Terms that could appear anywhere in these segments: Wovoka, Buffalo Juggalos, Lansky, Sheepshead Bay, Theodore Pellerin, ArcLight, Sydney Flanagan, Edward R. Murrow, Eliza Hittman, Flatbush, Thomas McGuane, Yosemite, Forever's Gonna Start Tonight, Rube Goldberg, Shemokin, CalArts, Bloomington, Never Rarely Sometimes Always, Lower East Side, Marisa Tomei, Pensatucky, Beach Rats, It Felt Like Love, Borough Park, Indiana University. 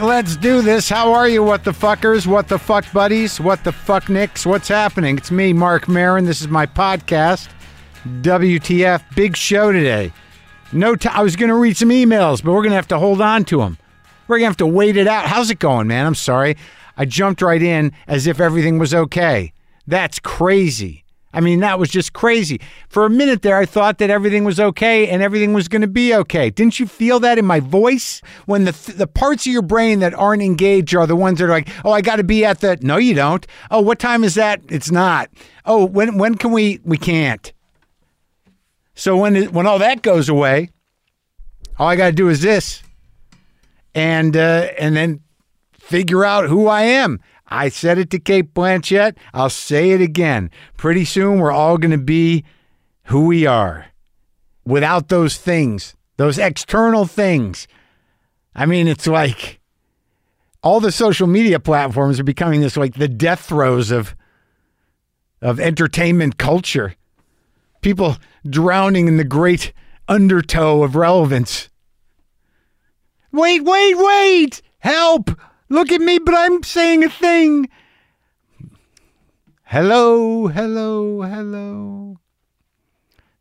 right, let's do this. How are you, what the fuckers, what the fuck buddies, what the fuck nicks, what's happening? It's me, Mark Maron. This is my podcast, WTF. Big show today. I was going to read some emails, but we're going to have to hold on to them. We're going to have to wait it out. How's it going, man? I'm sorry. I jumped right in as if everything was okay. That's crazy. I mean, that was just crazy. For a minute there, I thought that everything was okay and everything was going to be okay. Didn't you feel that in my voice? When the parts of your brain that aren't engaged are the ones that are like, oh, I got to be at the... No, you don't. Oh, what time is that? It's not. Oh, when can we... We can't. So when all that goes away, all I got to do is this. And then figure out who I am. I said it to Kate Blanchett. I'll say it again. Pretty soon, we're all going to be who we are without those things, those external things. I mean, it's like all the social media platforms are becoming this, like, the death throes of entertainment culture. People drowning in the great undertow of relevance. Wait, wait, wait! Help! Look at me, but I'm saying a thing. Hello, hello, hello.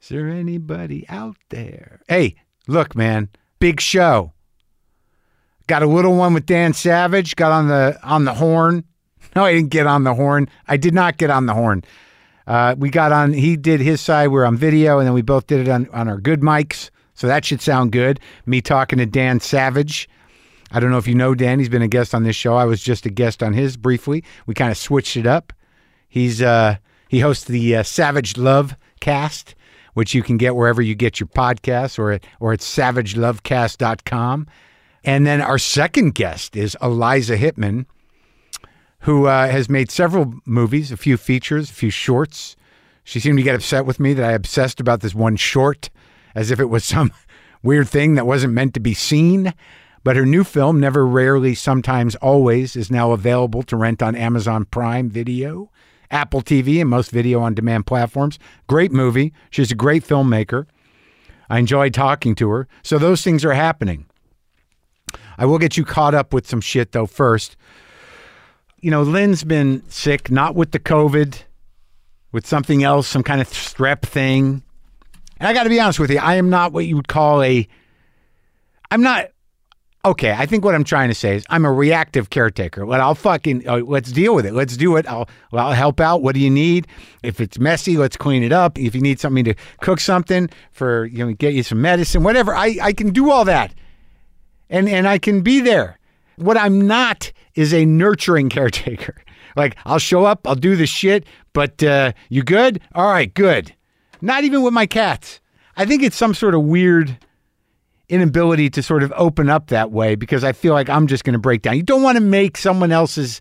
Is there anybody out there? Hey, look, man, big show. Got a little one with Dan Savage, got on the horn. No, I didn't get on the horn. I did not get on the horn. We got on, he did his side, we were on video, and then we both did it on our good mics, so that should sound good. Me talking to Dan Savage. I don't know if you know Dan. He's been a guest on this show. I was just a guest on his briefly. We kind of switched it up. He hosts the Savage Love Cast, which you can get wherever you get your podcasts or at savagelovecast.com. And then our second guest is Eliza Hittman, who has made several movies, a few features, a few shorts. She seemed to get upset with me that I obsessed about this one short as if it was some weird thing that wasn't meant to be seen. But her new film, Never Rarely Sometimes Always, is now available to rent on Amazon Prime Video, Apple TV, and most video-on-demand platforms. Great movie. She's a great filmmaker. I enjoy talking to her. So those things are happening. I will get you caught up with some shit, though, first. You know, Lynn's been sick, not with the COVID, with something else, some kind of strep thing. And I got to be honest with you, I am not what you would call a... I'm not... Okay, I think what I'm trying to say is I'm a reactive caretaker. Well, let's deal with it. Let's do it. I'll help out. What do you need? If it's messy, let's clean it up. If you need something to cook something for, you know, get you some medicine, whatever. I can do all that. And I can be there. What I'm not is a nurturing caretaker. Like, I'll show up, I'll do the shit, but you good? All right, good. Not even with my cats. I think it's some sort of weird inability to sort of open up that way because I feel like I'm just going to break down. You don't want to make someone else's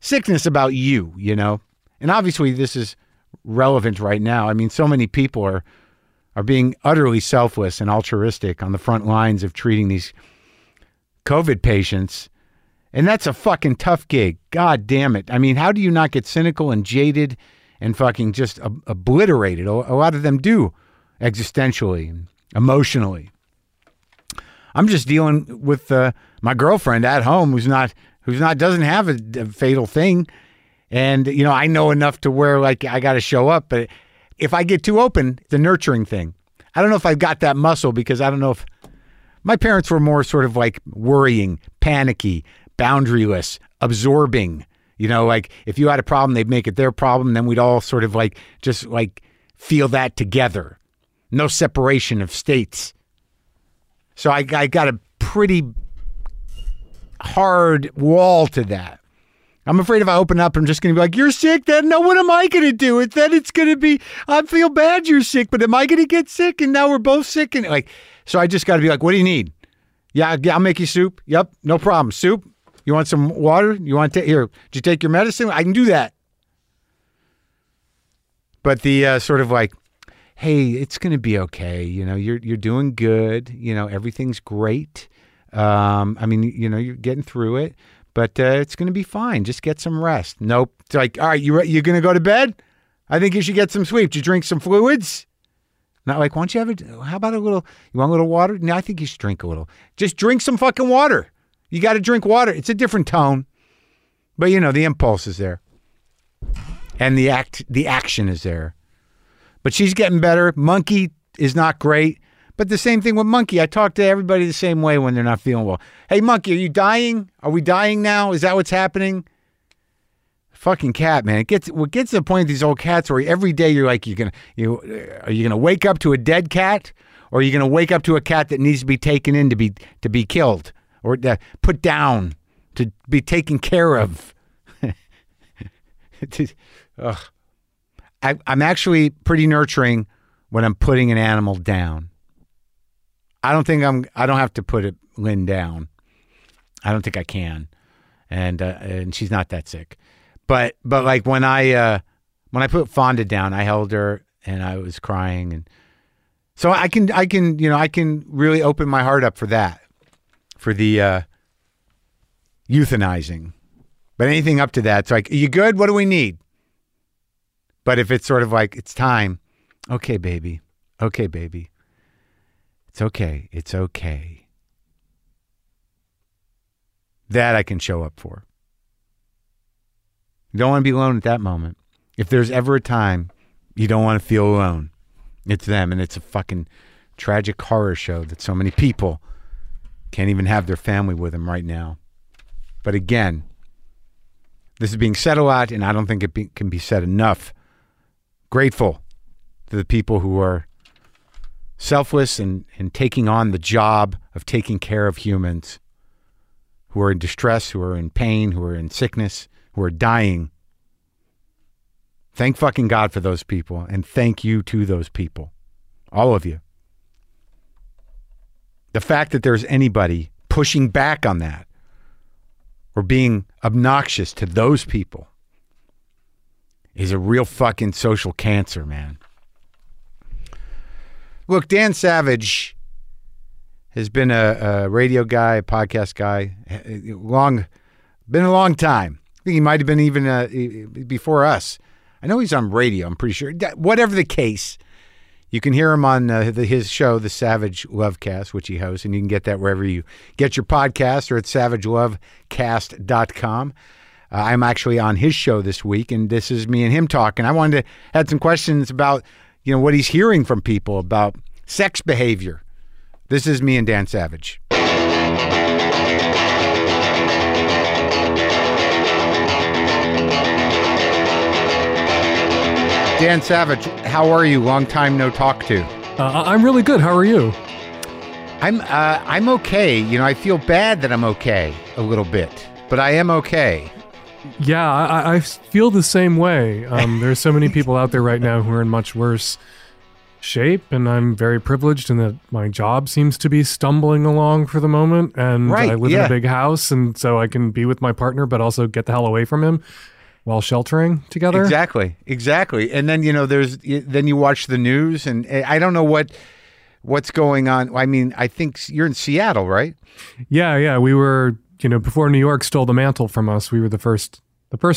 sickness about you, you know? And obviously this is relevant right now. I mean, so many people are being utterly selfless and altruistic on the front lines of treating these COVID patients. And that's a fucking tough gig. God damn it. I mean, how do you not get cynical and jaded and fucking just obliterated? A lot of them do, existentially and emotionally. I'm just dealing with my girlfriend at home who's not doesn't have a fatal thing, and you know I know enough to where like I got to show up. But if I get too open, the nurturing thing, I don't know if I've got that muscle because I don't know if my parents were more sort of like worrying, panicky, boundaryless, absorbing. You know, like if you had a problem, they'd make it their problem. Then we'd all sort of like just like feel that together, no separation of states. So I got a pretty hard wall to that. I'm afraid if I open up, I'm just going to be like, you're sick then? No, what am I going to do? Then it's going to be, I feel bad you're sick, but am I going to get sick? And now we're both sick. And like, so I just got to be like, what do you need? Yeah, I'll make you soup. Yep, no problem. Soup? You want some water? You want to, here, did you take your medicine? I can do that. But the sort of like, hey, it's going to be okay. You know, you're doing good. You know, everything's great. I mean, you know, you're getting through it, but it's going to be fine. Just get some rest. Nope. It's like, all right, you're going to go to bed? I think you should get some sleep. Did you drink some fluids? Not like, why don't you have a, how about a little, you want a little water? No, I think you should drink a little. Just drink some fucking water. You got to drink water. It's a different tone. But, you know, the impulse is there. And the action is there. But she's getting better. Monkey is not great. But the same thing with Monkey. I talk to everybody the same way when they're not feeling well. Hey, Monkey, are you dying? Are we dying now? Is that what's happening? Fucking cat, man. It gets to the point of these old cats where every day you're like, are you gonna wake up to a dead cat, or are you gonna wake up to a cat that needs to be taken in to be killed or put down to be taken care of? I'm actually pretty nurturing when I'm putting an animal down. I don't have to put Lynn down. I don't think I can, and she's not that sick. But like when I put Fonda down, I held her and I was crying, and so I can really open my heart up for that, for the euthanizing. But anything up to that, it's like, are you good? What do we need? But if it's sort of like, it's time, okay, baby. It's okay. That I can show up for. You don't want to be alone at that moment. If there's ever a time you don't want to feel alone, it's them. And it's a fucking tragic horror show that so many people can't even have their family with them right now. But again, this is being said a lot, and I don't think it can be said enough. Grateful to the people who are selfless and taking on the job of taking care of humans who are in distress, who are in pain, who are in sickness, who are dying. Thank fucking God for those people, and thank you to those people, all of you. The fact that there's anybody pushing back on that or being obnoxious to those people is a real fucking social cancer, man. Look, Dan Savage has been a radio guy, a podcast guy, a long time. I think he might have been even before us. I know he's on radio, I'm pretty sure. Whatever the case, you can hear him on his show, the Savage Love Cast, which he hosts, and you can get that wherever you get your podcast or at savagelovecast.com. I'm actually on his show this week, and this is me and him talking. I wanted to add some questions about, you know, what he's hearing from people about sex behavior. This is me and Dan Savage. Dan Savage, how are you? Long time no talk to. I'm really good. How are you? I'm okay. You know, I feel bad that I'm okay a little bit, but I am okay. Yeah, I feel the same way. There's so many people out there right now who are in much worse shape, and I'm very privileged in that my job seems to be stumbling along for the moment, and I live in a big house, and so I can be with my partner, but also get the hell away from him while sheltering together. Exactly. And then, you know, then you watch the news, and I don't know what's going on. I mean, I think you're in Seattle, right? Yeah. We were... You know, before New York stole the mantle from us, we were the first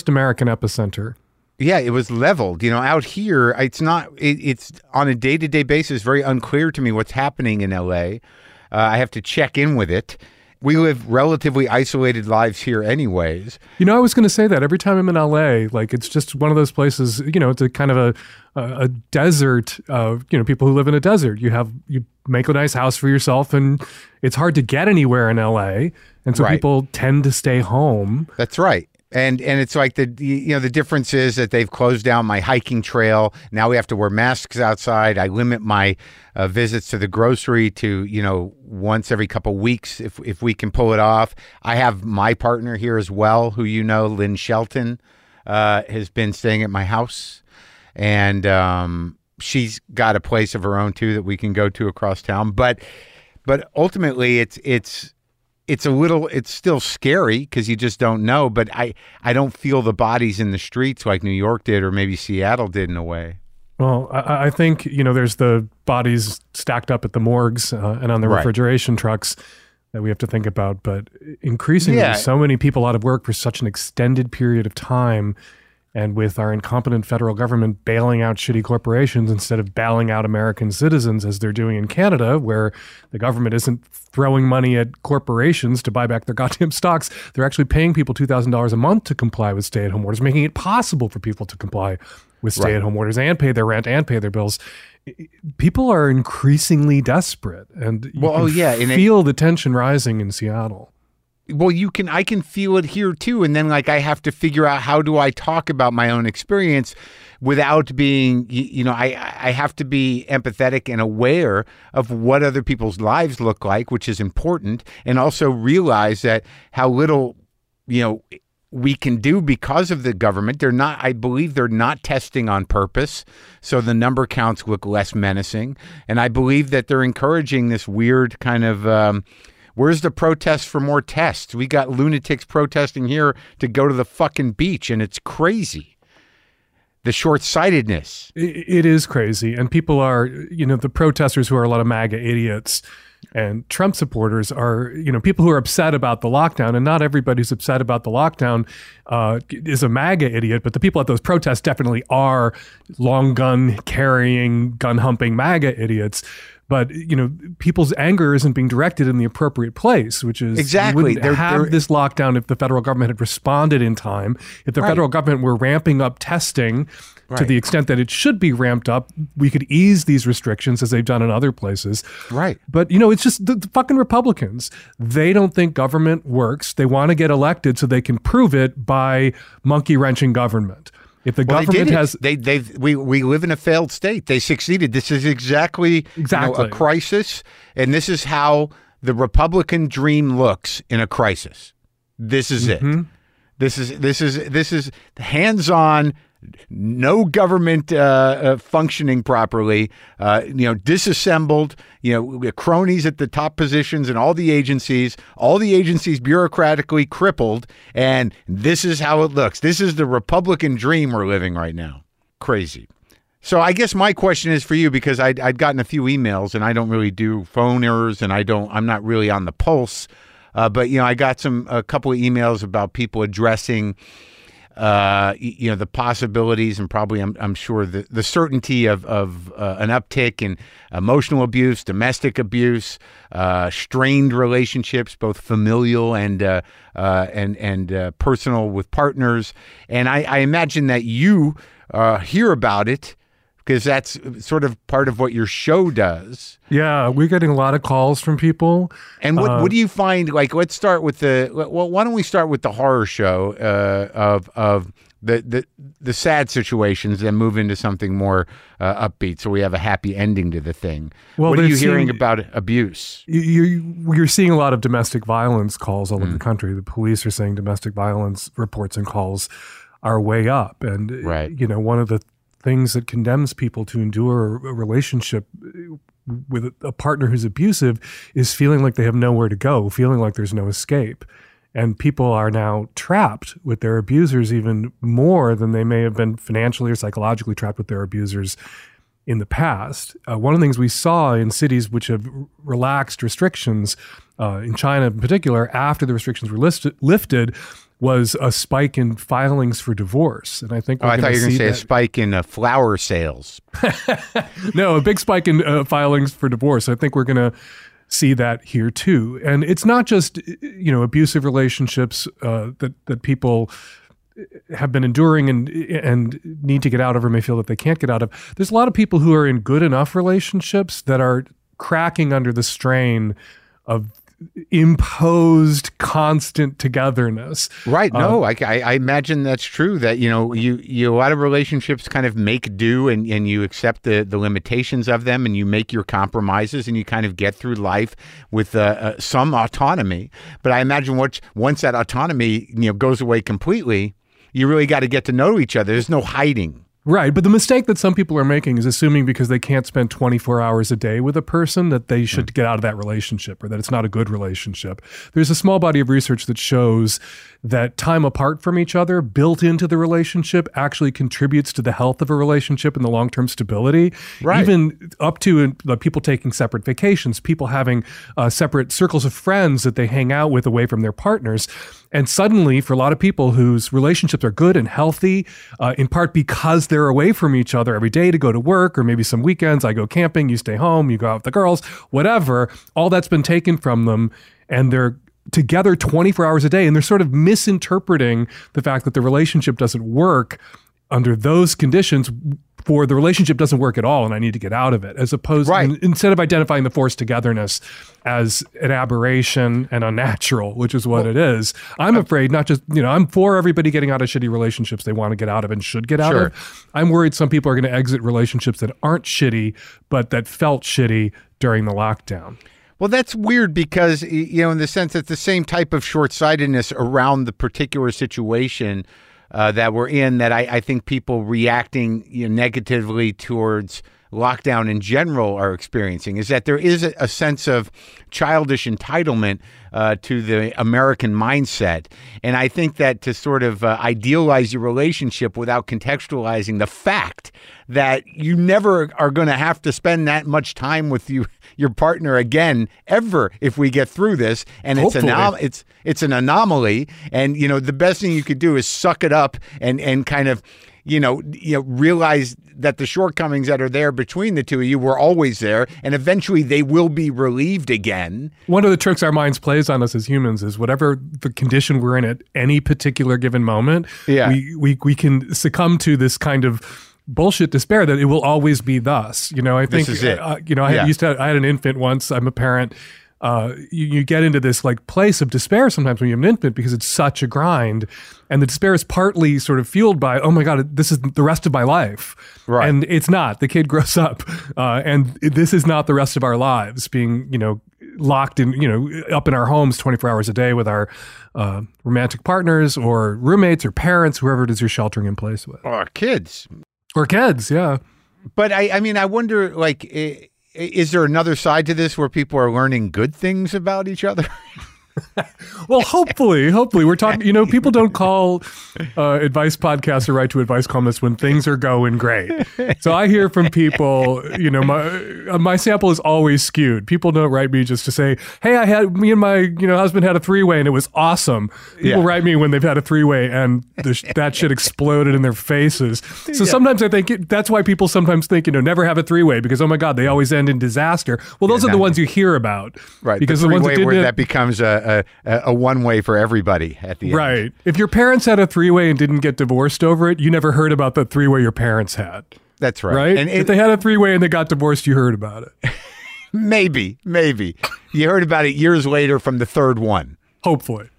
American epicenter. Yeah, it was leveled. You know, out here, it's on a day-to-day basis very unclear to me what's happening in L.A. I have to check in with it. We live relatively isolated lives here anyways. You know, I was going to say that every time I'm in L.A., like, it's just one of those places, you know, it's a kind of a desert of, you know, people who live in a desert. You make a nice house for yourself, and it's hard to get anywhere in L.A., and so people tend to stay home. That's right. And it's like the difference is that they've closed down my hiking trail. Now we have to wear masks outside. I limit my visits to the grocery to, you know, once every couple of weeks if we can pull it off. I have my partner here as well, who, you know, Lynn Shelton, has been staying at my house. And she's got a place of her own, too, that we can go to across town. But ultimately, it's still scary because you just don't know, but I don't feel the bodies in the streets like New York did, or maybe Seattle did in a way. Well, I think, you know, there's the bodies stacked up at the morgues and on the refrigeration trucks that we have to think about, but increasingly so many people out of work for such an extended period of time and with our incompetent federal government bailing out shitty corporations instead of bailing out American citizens as they're doing in Canada, where the government isn't throwing money at corporations to buy back their goddamn stocks. They're actually paying people $2,000 a month to comply with stay-at-home orders, making it possible for people to comply with stay-at-home orders and pay their rent and pay their bills. People are increasingly desperate, and you feel the tension rising in Seattle. Well, I can feel it here too. And then I have to figure out, how do I talk about my own experience without being, I have to be empathetic and aware of what other people's lives look like, which is important. And also realize that how little, we can do because of the government. I believe they're not testing on purpose, so the number counts look less menacing. And I believe that they're encouraging this weird kind of, where's the protest for more tests? We got lunatics protesting here to go to the fucking beach, and it's crazy. The short-sightedness. It is crazy. And people are, the protesters who are a lot of MAGA idiots and Trump supporters are, people who are upset about the lockdown, and not everybody who's upset about the lockdown is a MAGA idiot, but the people at those protests definitely are long gun carrying, gun humping MAGA idiots. But, people's anger isn't being directed in the appropriate place, which is you wouldn't have this lockdown if the federal government had responded in time. If the federal government were ramping up testing to the extent that it should be ramped up, we could ease these restrictions as they've done in other places. Right. But, it's just the fucking Republicans. They don't think government works. They want to get elected so they can prove it by monkey wrenching government. If the government we live in a failed state. They succeeded. This is exactly a crisis, and this is how the Republican dream looks in a crisis. This is it. This is hands-on, no government functioning properly. Disassembled. Cronies at the top positions and all the agencies bureaucratically crippled. And this is how it looks. This is the Republican dream we're living right now. Crazy. So I guess my question is for you, because I'd gotten a few emails, and I don't really do phoners, and I'm not really on the pulse. But I got a couple of emails about people addressing. The possibilities, and probably I'm sure the certainty of an uptick in emotional abuse, domestic abuse, strained relationships, both familial and personal with partners. And I imagine that you hear about it, because that's sort of part of what your show does. Yeah, we're getting a lot of calls from people. And what do you find? Let's start with why don't we start with the horror show of the sad situations, then move into something more upbeat, so we have a happy ending to the thing. Well, what are you hearing about abuse? You're seeing a lot of domestic violence calls all over the country. The police are saying domestic violence reports and calls are way up, and one of the things that condemns people to endure a relationship with a partner who's abusive is feeling like they have nowhere to go, feeling like there's no escape. And people are now trapped with their abusers even more than they may have been financially or psychologically trapped with their abusers in the past. One of the things we saw in cities which have relaxed restrictions, in China in particular, after the restrictions were lifted, was a spike in filings for divorce. And I think I thought you were going to say a spike in flower sales. No, a big spike in filings for divorce. I think we're going to see that here too. And it's not just abusive relationships that people have been enduring and need to get out of, or may feel that they can't get out of. There's a lot of people who are in good enough relationships that are cracking under the strain of imposed constant togetherness. Right. No, I imagine that's true, that, a lot of relationships kind of make do, and you accept the limitations of them, and you make your compromises, and you kind of get through life with some autonomy. But I imagine once that autonomy, goes away completely, you really got to get to know each other. There's no hiding. Right. But the mistake that some people are making is assuming because they can't spend 24 hours a day with a person that they should get out of that relationship or that it's not a good relationship. There's a small body of research that shows that time apart from each other built into the relationship actually contributes to the health of a relationship and the long-term stability. Right. Even up to people taking separate vacations, people having separate circles of friends that they hang out with away from their partners. And suddenly, for a lot of people whose relationships are good and healthy, in part because they're away from each other every day to go to work, or maybe some weekends, I go camping, you stay home, you go out with the girls, whatever, all that's been taken from them, and they're together 24 hours a day, and they're sort of misinterpreting the fact that the relationship doesn't work under those conditions, for the relationship doesn't work at all and I need to get out of it, as opposed instead of identifying the forced togetherness as an aberration and unnatural, which is what it is. I'm afraid not just, I'm for everybody getting out of shitty relationships they want to get out of and should get out of. I'm worried some people are going to exit relationships that aren't shitty, but that felt shitty during the lockdown. Well, that's weird because, in the sense that the same type of short-sightedness around the particular situation that we're in, that I think people reacting negatively towards lockdown in general are experiencing, is that there is a sense of childish entitlement to the American mindset. And I think that to sort of idealize your relationship without contextualizing the fact that you never are going to have to spend that much time with your partner again, ever, if we get through this. And it's an anomaly. And, the best thing you could do is suck it up and kind of, realize that the shortcomings that are there between the two of you were always there, and eventually they will be relieved again. One of the tricks our minds plays on us as humans is whatever the condition we're in at any particular given moment, we can succumb to this kind of bullshit despair that it will always be thus. I think this is it. I had an infant once. I'm a parent. You get into this place of despair sometimes when you have an infant because it's such a grind, and the despair is partly sort of fueled by, oh my God, this is the rest of my life. Right. And it's not. The kid grows up and this is not the rest of our lives, being, locked in, up in our homes 24 hours a day with our romantic partners or roommates or parents, whoever it is you're sheltering in place with. Or kids, yeah. But I wonder, is there another side to this where people are learning good things about each other? Well, hopefully we're talking, people don't call advice podcasts or Right to Advice columnists when things are going great. So I hear from people, my sample is always skewed. People don't write me just to say, hey, me and my husband had a three-way and it was awesome. People write me when they've had a three-way and that shit exploded in their faces. So sometimes I think that's why people sometimes think, never have a three-way because, oh my God, they always end in disaster. Well, those are the ones you hear about. Right. Because the ones that becomes a one-way for everybody at the end. Right. If your parents had a three-way and didn't get divorced over it, you never heard about the three-way your parents had. That's right. Right? And if they had a three-way and they got divorced, you heard about it. Maybe. You heard about it years later from the third one. Hopefully.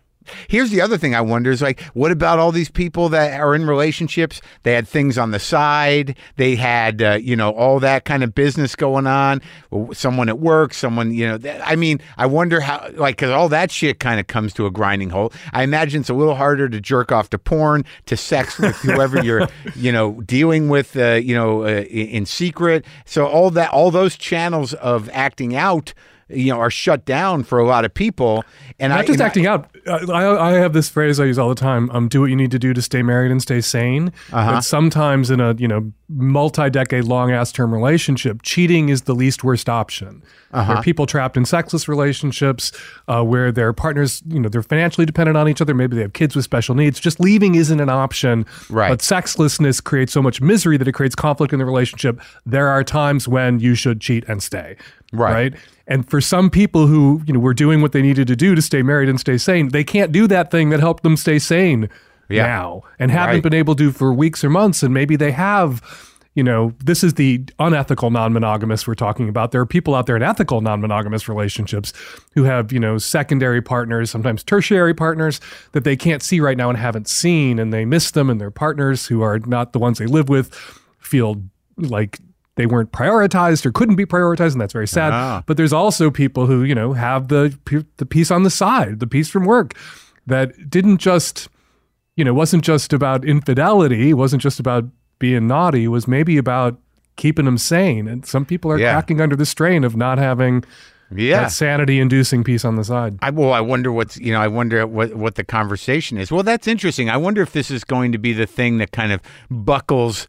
Here's the other thing I wonder is what about all these people that are in relationships? They had things on the side. They had, all that kind of business going on. Someone at work, someone, I wonder how, because all that shit kind of comes to a grinding halt. I imagine it's a little harder to jerk off to porn, to sex with whoever you're, dealing with, in secret. So all that, all those channels of acting out, are shut down for a lot of people. And Not just acting out. I have this phrase I use all the time, do what you need to do to stay married and stay sane. Uh-huh. And sometimes in a, multi-decade long-ass term relationship, cheating is the least worst option. Uh-huh. There are people trapped in sexless relationships where their partners, they're financially dependent on each other. Maybe they have kids with special needs. Just leaving isn't an option. Right. But sexlessness creates so much misery that it creates conflict in the relationship. There are times when you should cheat and stay. Right. And for some people who, were doing what they needed to do to stay married and stay sane, they can't do that thing that helped them stay sane now and haven't been able to for weeks or months. And maybe they have, this is the unethical non-monogamous we're talking about. There are people out there in ethical non-monogamous relationships who have, secondary partners, sometimes tertiary partners that they can't see right now and haven't seen, and they miss them, and their partners who are not the ones they live with feel like they weren't prioritized or couldn't be prioritized, and that's very sad. Ah. But there's also people who, have the piece on the side, the piece from work that didn't just, wasn't just about infidelity, wasn't just about being naughty was maybe about keeping them sane. And some people are cracking under the strain of not having that sanity-inducing piece on the side. I wonder what's, I wonder what the conversation is. Well, that's interesting. I wonder if this is going to be the thing that kind of buckles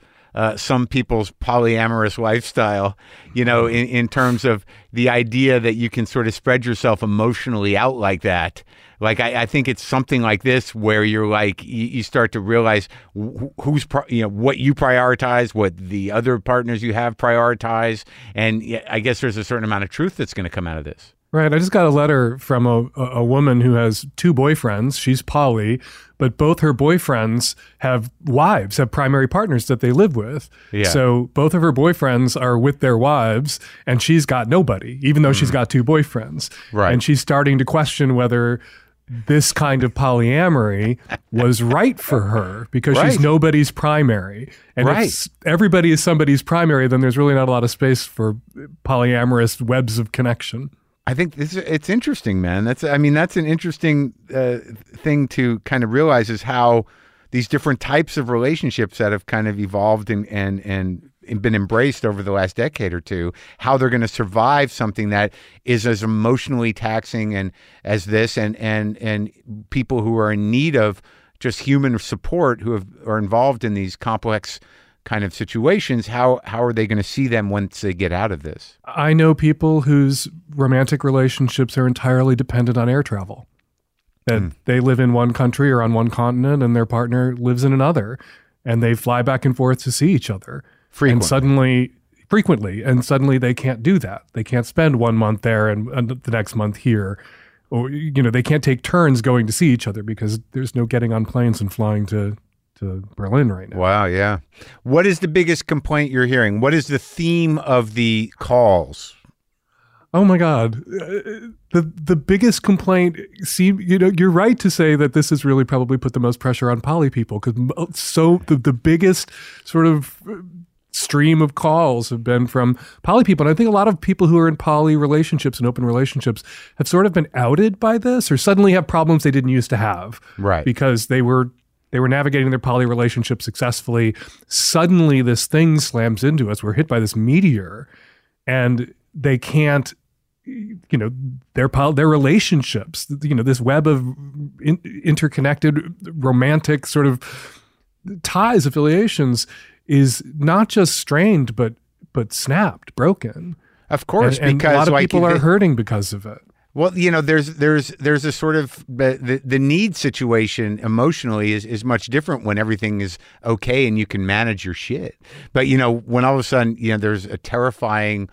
some people's polyamorous lifestyle, in terms of the idea that you can sort of spread yourself emotionally out like that. Like, I think it's something like this where you're like, you start to realize what you prioritize, what the other partners you have prioritize. And I guess there's a certain amount of truth that's going to come out of this. Right. I just got a letter from a woman who has two boyfriends. She's poly, but both her boyfriends have wives, have primary partners that they live with. Yeah. So both of her boyfriends are with their wives, and she's got nobody, even though she's got two boyfriends. Right. And she's starting to question whether this kind of polyamory was right for her, because she's nobody's primary. And if everybody is somebody's primary, then there's really not a lot of space for polyamorous webs of connection. I think it's interesting, man. That's an interesting thing to kind of realize, is how these different types of relationships that have kind of evolved and been embraced over the last decade or two, how they're going to survive something that is as emotionally taxing and as this, and people who are in need of just human support, who are involved in these complex kind of situations, how are they going to see them once they get out of this? I know people whose romantic relationships are entirely dependent on air travel. That they live in one country or on one continent, and their partner lives in another, and they fly back and forth to see each other frequently. And suddenly they can't do that. They can't spend 1 month there and the next month here. Or, they can't take turns going to see each other, because there's no getting on planes and flying to Berlin right now. Wow, yeah. What is the biggest complaint you're hearing? What is the theme of the calls? Oh my God. The biggest complaint, you're right to say that this has really probably put the most pressure on poly people, because the biggest sort of stream of calls have been from poly people. And I think a lot of people who are in poly relationships and open relationships have sort of been outed by this, or suddenly have problems they didn't used to have. Right. Because they were navigating their poly relationship successfully. Suddenly this thing slams into us. We're hit by this meteor, and they can't, their relationships, this web of interconnected romantic sort of ties, affiliations, is not just strained, but snapped, broken. Of course, and because a lot of people are hurting because of it. Well, there's a sort of the need situation emotionally is much different when everything is okay and you can manage your shit. But, when all of a sudden, there's a terrifying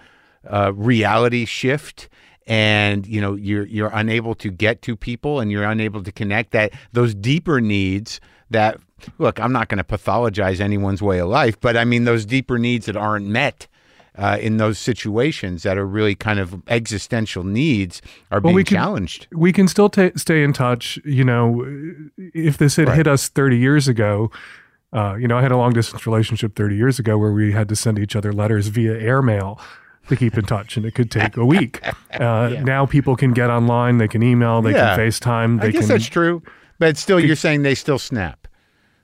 reality shift, and, you're unable to get to people, and you're unable to connect, that those deeper needs that, look, I'm not going to pathologize anyone's way of life, but I mean, those deeper needs that aren't met. In those situations that are really kind of existential needs are challenged. We can still stay in touch. If this had hit us 30 years ago, I had a long distance relationship 30 years ago where we had to send each other letters via airmail to keep in touch, and it could take a week. Now people can get online, they can email, they can FaceTime. I guess that's true, but still you're saying they still snap.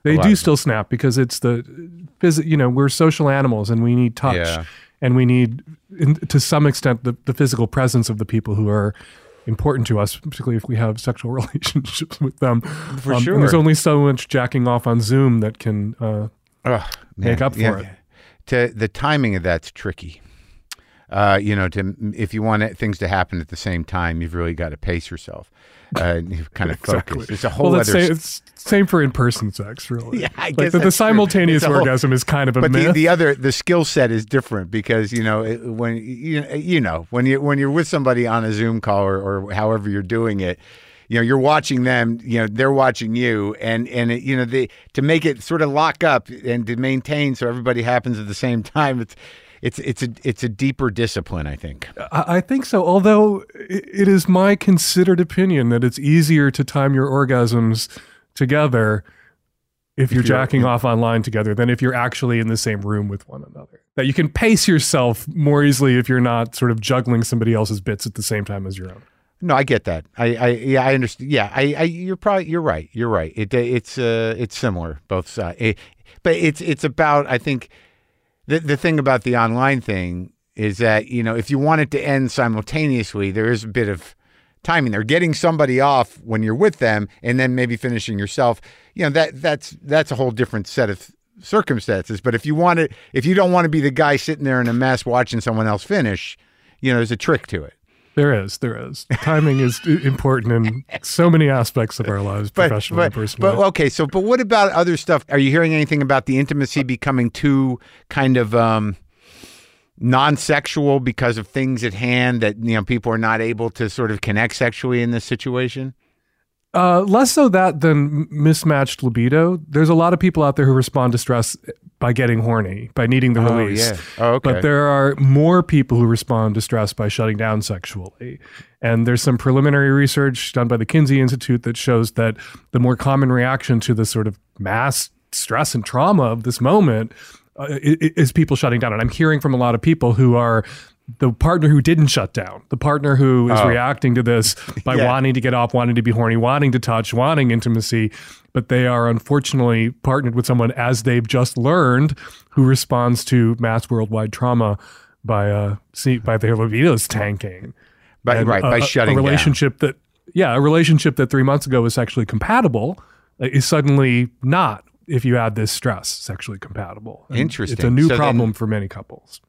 They do still snap, because it's we're social animals, and we need touch. Yeah. And we need, to some extent, the physical presence of the people who are important to us, particularly if we have sexual relationships with them. For sure. And there's only so much jacking off on Zoom that can make up for it. The timing of that's tricky. If you want things to happen at the same time, you've really got to pace yourself. Kind of focus. It's a whole other... Same for in-person sex, really. Yeah, I guess the simultaneous orgasm is kind of a myth. But the skill set is different, because when you're with somebody on a Zoom call or however you're doing it, you're watching them, they're watching you, to make it sort of lock up and to maintain so everybody happens at the same time. It's a deeper discipline, I think. I think so, although it is my considered opinion that it's easier to time your orgasms together if you're jacking off online together than if you're actually in the same room with one another. That you can pace yourself more easily if you're not sort of juggling somebody else's bits at the same time as your own. No, I get that. I understand. Yeah, you're right. You're right. It's similar both sides. But it's about, I think, the thing about the online thing is that, you know, if you want it to end simultaneously, there is a bit of timing. They're getting somebody off when you're with them and then maybe finishing yourself. You know, that's a whole different set of circumstances. But if you want it, if you don't want to be the guy sitting there in a mess watching someone else finish, you know, there's a trick to it. There is. Timing is important in so many aspects of our lives, professionally and personally. But okay, so, but what about other stuff? Are you hearing anything about the intimacy becoming too kind of non-sexual because of things at hand that, you know, people are not able to sort of connect sexually in this situation? Less so that than mismatched libido. There's a lot of people out there who respond to stress by getting horny, by needing the release. Yeah. Oh, okay. But there are more people who respond to stress by shutting down sexually. And there's some preliminary research done by the Kinsey Institute that shows that the more common reaction to the sort of mass stress and trauma of this moment is people shutting down. And I'm hearing from a lot of people who are the partner who didn't shut down, the partner who is reacting to this by wanting to get off, wanting to be horny, wanting to touch, wanting intimacy, but they are unfortunately partnered with someone, as they've just learned, who responds to mass worldwide trauma by their libidos tanking. By shutting down. A relationship that 3 months ago was sexually compatible is suddenly not, if you add this stress, sexually compatible. And interesting. It's a new problem for many couples.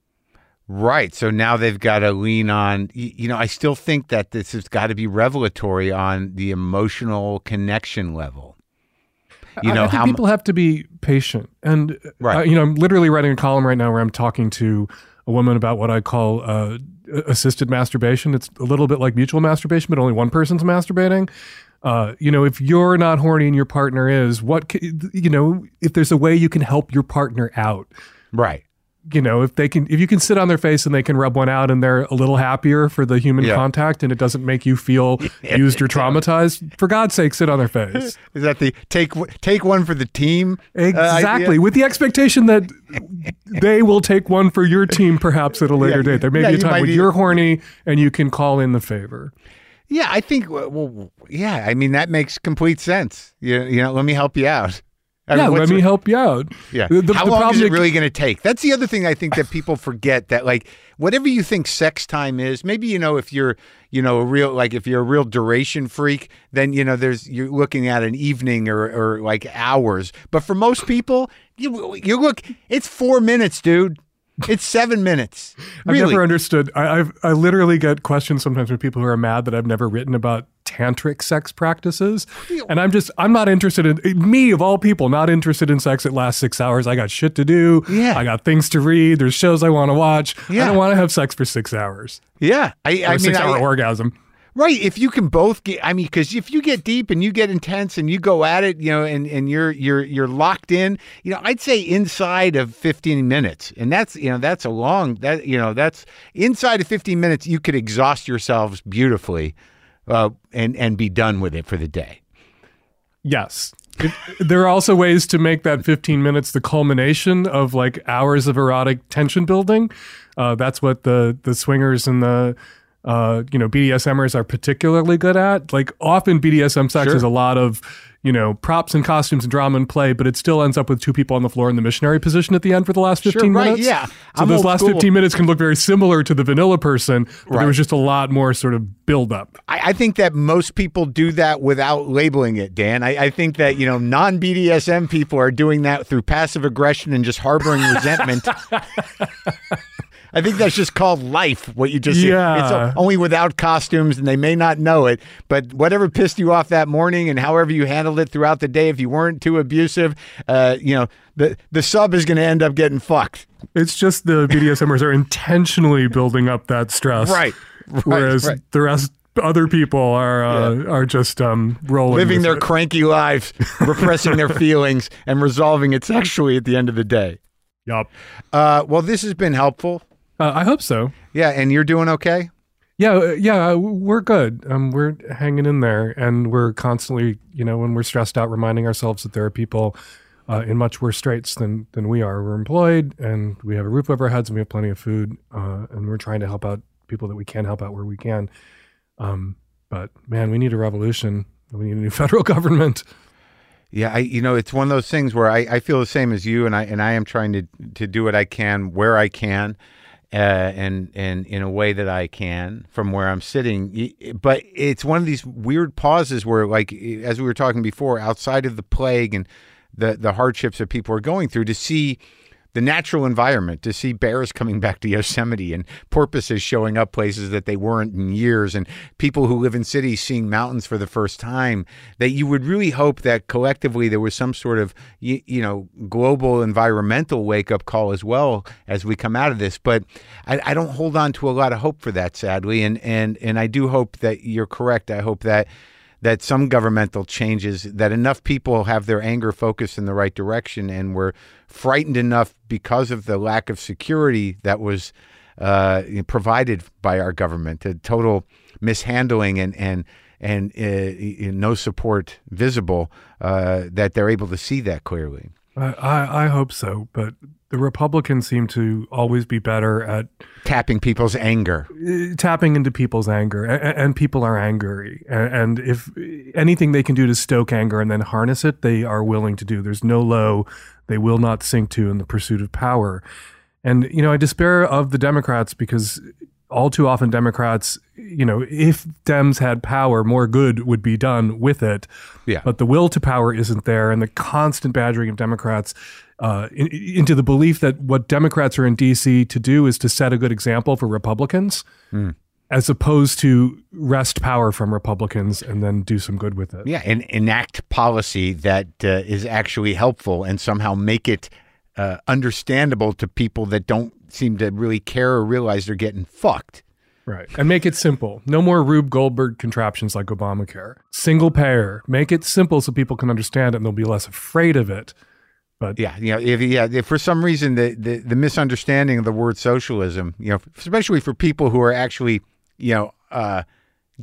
Right. So now they've got to lean on, you know, I still think that this has got to be revelatory on the emotional connection level. You know, I think how people have to be patient. And, you know, I'm literally writing a column right now where I'm talking to a woman about what I call assisted masturbation. It's a little bit like mutual masturbation, but only one person's masturbating. You know, if you're not horny and your partner is, if there's a way you can help your partner out. Right. You know, if you can sit on their face and they can rub one out and they're a little happier for the human contact and it doesn't make you feel used or traumatized, for God's sake, sit on their face. Is that the take one for the team? Exactly. With the expectation that they will take one for your team perhaps at a later date. There may be a time when you're horny and you can call in the favor. Yeah, I think, I mean, that makes complete sense. You know, let me help you out. Help you out. Yeah. How long is it really going to take? That's the other thing I think that people forget, that like whatever you think sex time is, maybe, you know, if you're, you know, if you're a real duration freak, then, you know, you're looking at an evening or like hours. But for most people, you look, it's 4 minutes, dude. It's 7 minutes. Really. I've never understood. I literally get questions sometimes from people who are mad that I've never written about tantric sex practices. And I'm not interested me of all people, not interested in sex that lasts 6 hours. I got shit to do. Yeah. I got things to read. There's shows I want to watch. Yeah. I don't want to have sex for 6 hours. Yeah. I mean, 6 hour orgasm. Right. If you can both get, I mean, because if you get deep and you get intense and you go at it, you know, and you're locked in, you know, I'd say inside of 15 minutes. And that's, you know, that's inside of 15 minutes, you could exhaust yourselves beautifully and be done with it for the day. Yes. There are also ways to make that 15 minutes the culmination of like hours of erotic tension building. That's what the swingers and the BDSMers are particularly good at. Like often BDSM sex is a lot of, you know, props and costumes and drama and play, but it still ends up with two people on the floor in the missionary position at the end for the last 15 minutes. Yeah. So those last 15 minutes can look very similar to the vanilla person, but there was just a lot more sort of build up. I think that most people do that without labeling it, Dan. I think that, you know, non-BDSM people are doing that through passive aggression and just harboring resentment. I think that's just called life, what you just said. It's only without costumes, and they may not know it, but whatever pissed you off that morning and however you handled it throughout the day, if you weren't too abusive, you know, the sub is going to end up getting fucked. It's just the BDSMers are intentionally building up that stress. Right. Whereas the rest, other people are just rolling. Living their cranky lives, repressing their feelings, and resolving it sexually at the end of the day. Yup. Well, this has been helpful. I hope so. Yeah, and you're doing okay? Yeah, we're good. We're hanging in there, and we're constantly, you know, when we're stressed out, reminding ourselves that there are people in much worse straits than we are. We're employed, and we have a roof over our heads, and we have plenty of food, and we're trying to help out people that we can help out where we can. But, man, we need a revolution. We need a new federal government. Yeah, it's one of those things where I feel the same as you, and I am trying to do what I can where I can, and in a way that I can from where I'm sitting. But it's one of these weird pauses where, like, as we were talking before, outside of the plague and the hardships that people are going through, to see the natural environment, to see bears coming back to Yosemite and porpoises showing up places that they weren't in years, and people who live in cities seeing mountains for the first time, that you would really hope that collectively there was some sort of, global environmental wake-up call as well as we come out of this. But I don't hold on to a lot of hope for that, sadly. And I do hope that you're correct. I hope that some governmental changes, that enough people have their anger focused in the right direction, and were frightened enough because of the lack of security that was provided by our government, the total mishandling and no support visible, that they're able to see that clearly. I hope so, but the Republicans seem to always be better at tapping into people's anger, and people are angry. And if anything they can do to stoke anger and then harness it, they are willing to do. There's no low they will not sink to in the pursuit of power. And, I despair of the Democrats, because all too often Democrats, if Dems had power, more good would be done with it. Yeah. But the will to power isn't there. And the constant badgering of Democrats into the belief that what Democrats are in D.C. to do is to set a good example for Republicans, as opposed to wrest power from Republicans and then do some good with it. Yeah, and enact policy that is actually helpful, and somehow make it understandable to people that don't seem to really care or realize they're getting fucked. Right. And make it simple. No more Rube Goldberg contraptions like Obamacare. Single payer. Make it simple so people can understand it and they'll be less afraid of it. But yeah, if for some reason the misunderstanding of the word socialism, especially for people who are actually,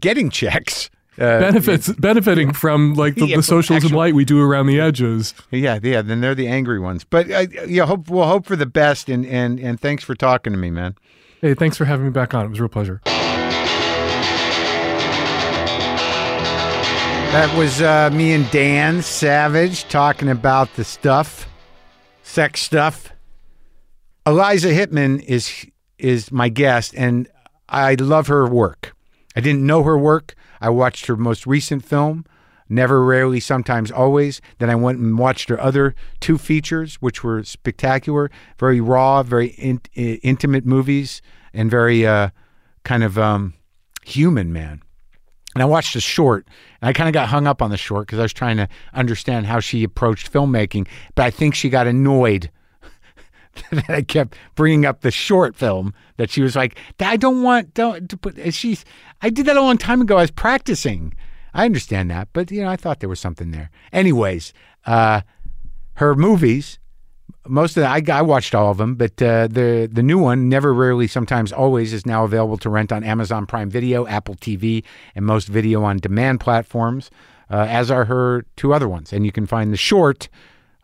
getting checks. Benefiting from like the socialism actual, light we do around the edges. Yeah. Then they're the angry ones. But we'll hope for the best. And thanks for talking to me, man. Hey, thanks for having me back on. It was a real pleasure. That was me and Dan Savage talking about the stuff, sex stuff. Eliza Hittman is my guest, and I love her work. I didn't know her work. I watched her most recent film, Never Rarely Sometimes Always. Then I went and watched her other two features, which were spectacular, very raw, very intimate movies, and very kind of human, man. And I watched a short, and I kind of got hung up on the short because I was trying to understand how she approached filmmaking, but I think she got annoyed that I kept bringing up the short film, that she was like, I I did that a long time ago. I was practicing. I understand that, but I thought there was something there. Anyways, her movies, most of that, I watched all of them, but the new one, Never Rarely Sometimes Always, is now available to rent on Amazon Prime Video, Apple TV, and most video on demand platforms, as are her two other ones. And you can find the short,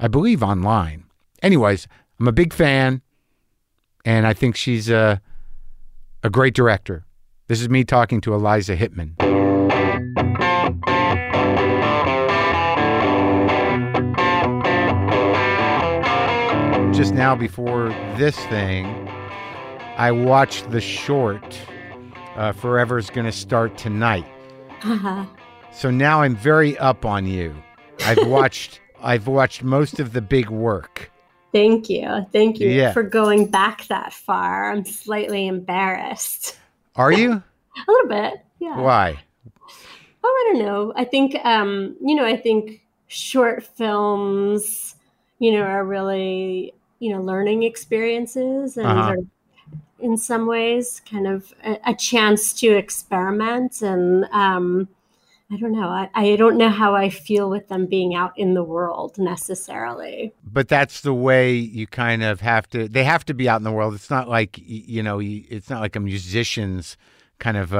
I believe, online. Anyways, I'm a big fan, and I think she's a great director. This is me talking to Eliza Hittman. Just now, before this thing, I watched the short, Forever's Gonna Start Tonight. Uh-huh. So now I'm very up on you. I've watched most of the big work. Thank you for going back that far. I'm slightly embarrassed. Are you? A little bit, yeah. Why? Oh, I don't know. I think, I think short films, are really, learning experiences, and uh-huh. In some ways kind of a chance to experiment. And I don't know. I don't know how I feel with them being out in the world necessarily. But that's the way you kind of have to, they have to be out in the world. It's not like, it's not like a musician's kind of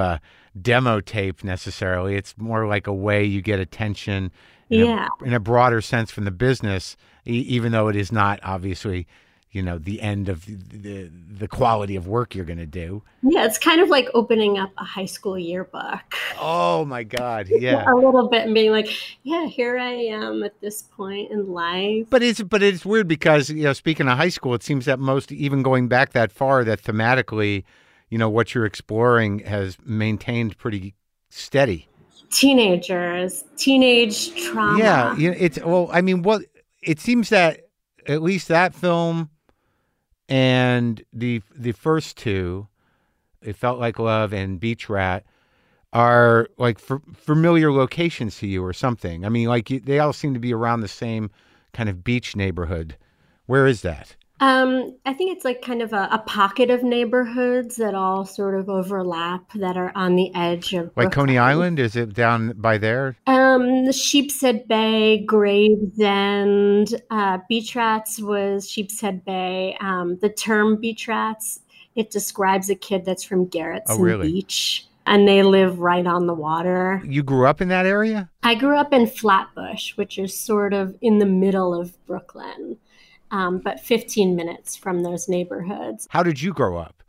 demo tape necessarily. It's more like a way you get attention in a broader sense from the business, even though it is not obviously, you know, the end of the quality of work you're going to do. Yeah, it's kind of like opening up a high school yearbook. Oh my God, yeah. A little bit, and being like, yeah, here I am at this point in life. But it's weird because, you know, speaking of high school, it seems that most, even going back that far, that thematically, you know, what you're exploring has maintained pretty steady. Teenage trauma. Yeah, it's, well, I mean, what it seems that at least that film and the first two, It Felt Like Love and Beach Rat, are like familiar locations to you or something. I mean, like they all seem to be around the same kind of beach neighborhood. Where is that? I think it's like kind of a pocket of neighborhoods that all sort of overlap, that are on the edge of Brooklyn. Like Coney Island? Is it down by there? The Sheepshead Bay, Gravesend, Beach Rats was Sheepshead Bay. The term Beach Rats, it describes a kid that's from Garrettson Beach, and they live right on the water. You grew up in that area? I grew up in Flatbush, which is sort of in the middle of Brooklyn. But 15 minutes from those neighborhoods. How did you grow up?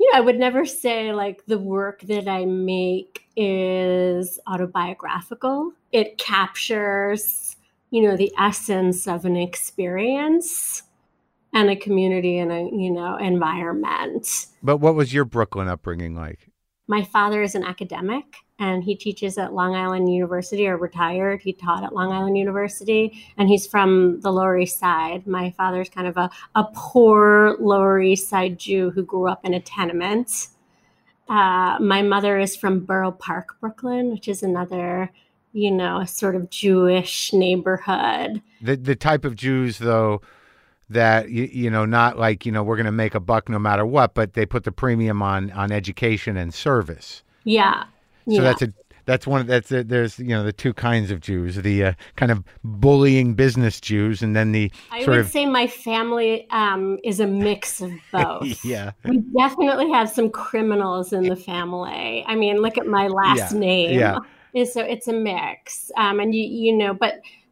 You know, I would never say like the work that I make is autobiographical. It captures, you know, the essence of an experience and a community and a, you know, environment. But what was your Brooklyn upbringing like? My father is an academic, and he teaches at Long Island University, or retired. He taught at Long Island University, and he's from the Lower East Side. My father's kind of a poor Lower East Side Jew who grew up in a tenement. My mother is from Borough Park, Brooklyn, which is another, you know, sort of Jewish neighborhood. The type of Jews, though, that, you know, not like, you know, we're going to make a buck no matter what, but they put the premium on education and service. Yeah. So yeah. There's, you know, the two kinds of Jews, the kind of bullying business Jews, and then the I would say my family is a mix of both. Yeah. We definitely have some criminals in the family. I mean, look at my last name. Yeah. And so it's a mix. And you know,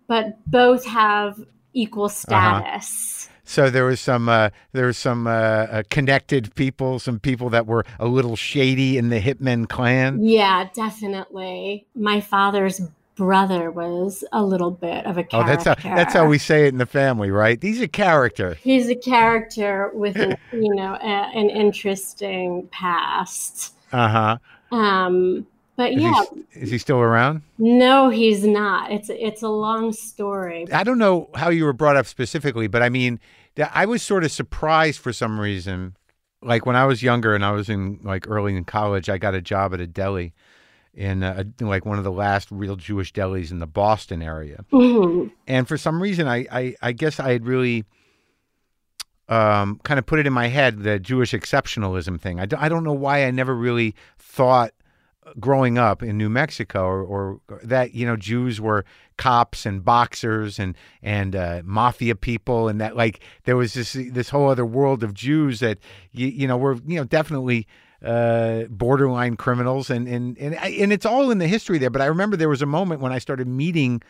but both have equal status. Uh-huh. So there was some connected people, some people that were a little shady in the Hittman clan. Yeah, definitely. My father's brother was a little bit of a character. Oh, that's how we say it in the family, right? He's a character. He's a character with an interesting past. Uh huh. But yeah, is he still around? No, he's not. It's a long story. I don't know how you were brought up specifically, but I mean, I was sort of surprised for some reason. Like when I was younger and I was in like early in college, I got a job at a deli in like one of the last real Jewish delis in the Boston area. Mm-hmm. And for some reason, I guess I had really kind of put it in my head, the Jewish exceptionalism thing. I don't know why I never really thought, growing up in New Mexico, or that, you know, Jews were cops and boxers and mafia people, and that like there was this whole other world of Jews that you know were, you know, definitely borderline criminals, and it's all in the history there. But I remember there was a moment when I started meeting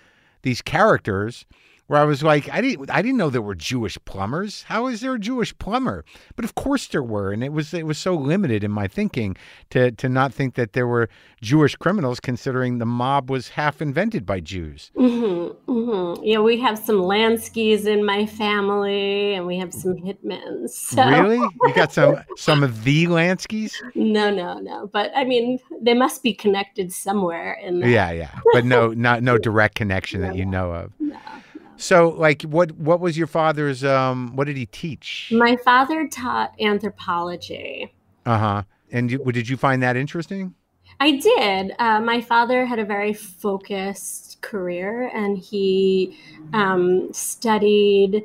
these characters where I was like, I didn't know there were Jewish plumbers. How is there a Jewish plumber? But of course there were, and it was so limited in my thinking to not think that there were Jewish criminals, considering the mob was half invented by Jews. Mm-hmm, mm-hmm. Yeah, we have some Lanskys in my family, and we have some Hittmans. So. Really? You got some of the Lanskys? No. But I mean, they must be connected somewhere in there. Yeah. But no direct connection that you know of. No. So, like, what was your father's, what did he teach? My father taught anthropology. Uh-huh. And did you find that interesting? I did. My father had a very focused career, and he studied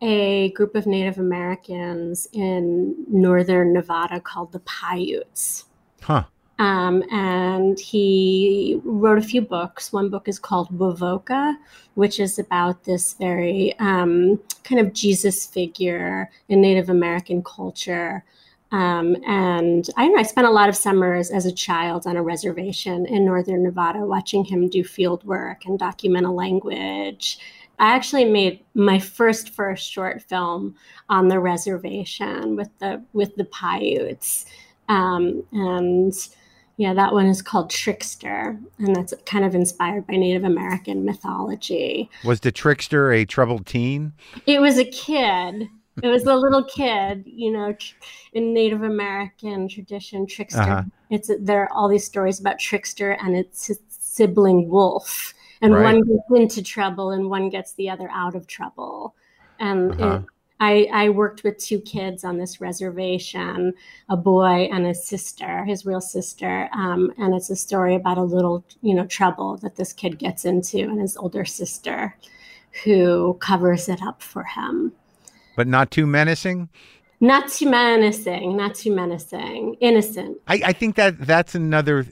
a group of Native Americans in northern Nevada called the Paiutes. Huh. And he wrote a few books. One book is called Wovoka, which is about this very kind of Jesus figure in Native American culture. And I spent a lot of summers as a child on a reservation in northern Nevada watching him do field work and document a language I actually made my first short film on the reservation with the Paiutes. And yeah, that one is called Trickster, and that's kind of inspired by Native American mythology. Was the trickster a troubled teen? It was a kid. It was a little kid, you know, in Native American tradition, trickster. Uh-huh. There are all these stories about trickster and its sibling wolf. And right. One gets into trouble and one gets the other out of trouble. And I worked with two kids on this reservation, a boy and his sister, his real sister. And it's a story about a little, you know, trouble that this kid gets into and his older sister who covers it up for him. But not too menacing? Not too menacing. Innocent. I think that's another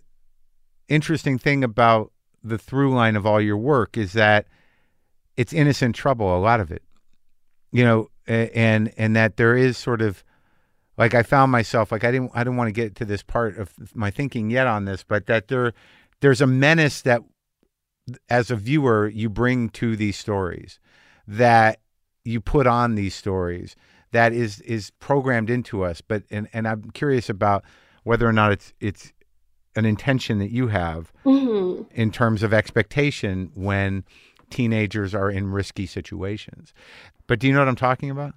interesting thing about the through line of all your work is that it's innocent trouble, a lot of it, you know, and that there is sort of like, I found myself, like, I didn't want to get to this part of my thinking yet on this, but that there's a menace that as a viewer, you bring to these stories, that you put on these stories, that is programmed into us. But, and I'm curious about whether or not it's an intention that you have mm-hmm. in terms of expectation when teenagers are in risky situations. But do you know what I'm talking about?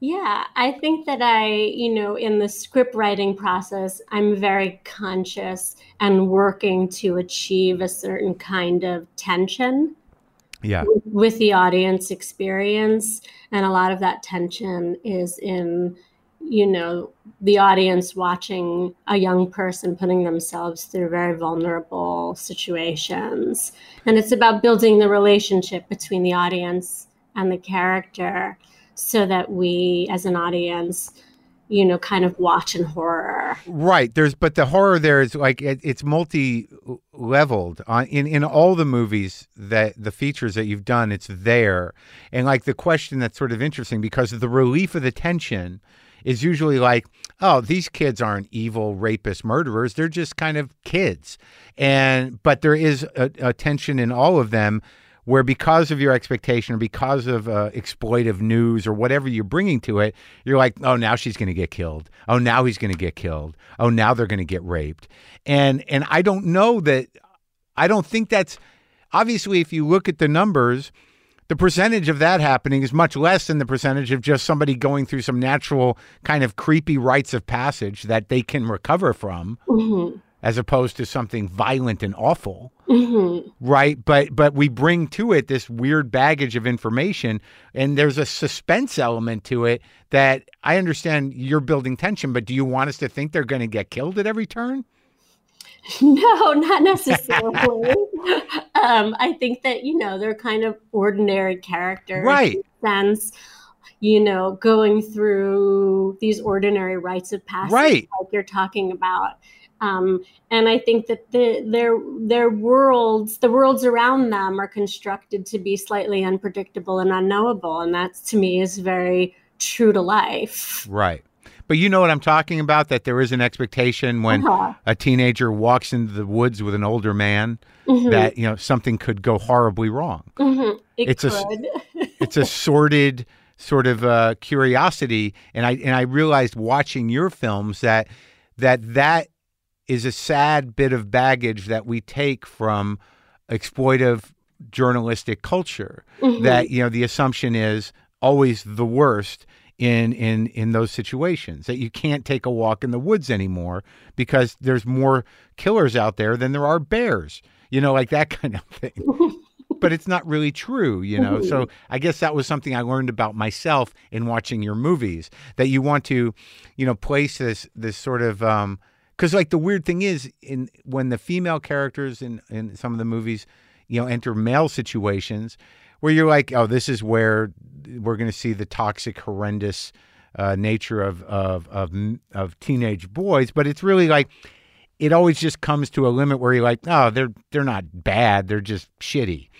Yeah, I think that in the script writing process, I'm very conscious and working to achieve a certain kind of tension with the audience experience. And a lot of that tension is in, you know, the audience watching a young person putting themselves through very vulnerable situations. And it's about building the relationship between the audience and the character so that we, as an audience, you know, kind of watch in horror. Right. But the horror there is like, it's multi-leveled. In all the movies that the features that you've done, it's there. And like the question that's sort of interesting because of the relief of the tension is usually like, oh, these kids aren't evil rapists, murderers. They're just kind of kids. But there is a tension in all of them where because of your expectation or because of exploitive news or whatever you're bringing to it, you're like, oh, now she's going to get killed. Oh, now he's going to get killed. Oh, now they're going to get raped. And I don't know that, I don't think that's, obviously, if you look at the numbers, the percentage of that happening is much less than the percentage of just somebody going through some natural kind of creepy rites of passage that they can recover from mm-hmm. as opposed to something violent and awful, mm-hmm. right? But we bring to it this weird baggage of information, and there's a suspense element to it that I understand you're building tension, but do you want us to think they're going to get killed at every turn? No, not necessarily. I think that, you know, they're kind of ordinary characters. Right. Sense, you know, going through these ordinary rites of passage right. like you're talking about. And I think that their worlds, the worlds around them are constructed to be slightly unpredictable and unknowable. And that, to me, is very true to life. Right. But you know what I'm talking about, that there is an expectation when uh-huh. a teenager walks into the woods with an older man mm-hmm. that, you know, something could go horribly wrong. Mm-hmm. It could. It's a sordid sort of curiosity. And I realized watching your films that is a sad bit of baggage that we take from exploitive journalistic culture, mm-hmm. that, you know, the assumption is always the worst in those situations, that you can't take a walk in the woods anymore because there's more killers out there than there are bears, you know, like that kind of thing. But it's not really true, you know? So I guess that was something I learned about myself in watching your movies, that you want to, you know, place this sort of, 'cause like the weird thing is when the female characters in some of the movies, you know, enter male situations, where you're like, oh, this is where we're going to see the toxic, horrendous nature of teenage boys. But it's really like, it always just comes to a limit where you're like, oh, they're not bad, they're just shitty.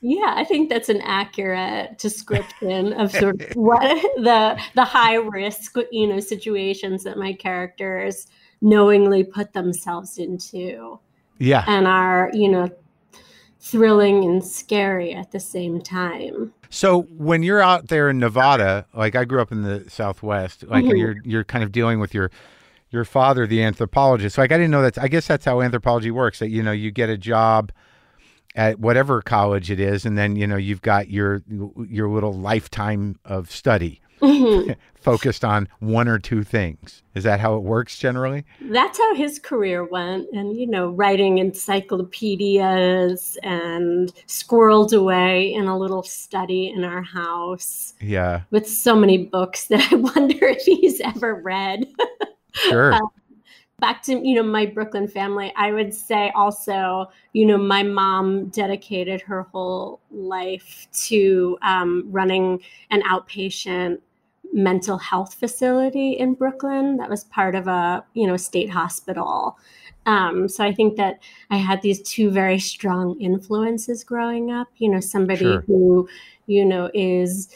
Yeah, I think that's an accurate description of sort of what the high risk, you know, situations that my characters knowingly put themselves into. Yeah, and are, you know, thrilling and scary at the same time. So when you're out there in Nevada, like I grew up in the Southwest, like mm-hmm. you're kind of dealing with your father, the anthropologist. Like I didn't know that. I guess that's how anthropology works, that, you know, you get a job at whatever college it is, and then, you know, you've got your little lifetime of study mm-hmm. focused on one or two things. Is that how it works generally? That's how his career went. And, you know, writing encyclopedias and squirreled away in a little study in our house. Yeah. With so many books that I wonder if he's ever read. Sure. Back to, you know, my Brooklyn family, I would say also, you know, my mom dedicated her whole life to running an outpatient mental health facility in Brooklyn that was part of a, you know, state hospital. So I think that I had these two very strong influences growing up, you know, somebody Sure. who, you know, is,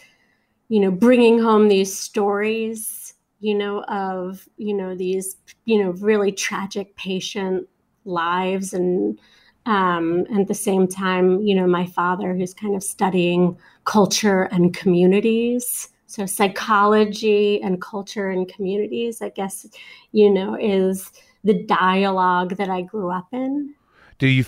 you know, bringing home these stories, you know, of, you know, these, you know, really tragic patient lives. And at the same time, you know, my father, who's kind of studying culture and communities. So psychology and culture and communities, I guess, you know, is the dialogue that I grew up in. Did you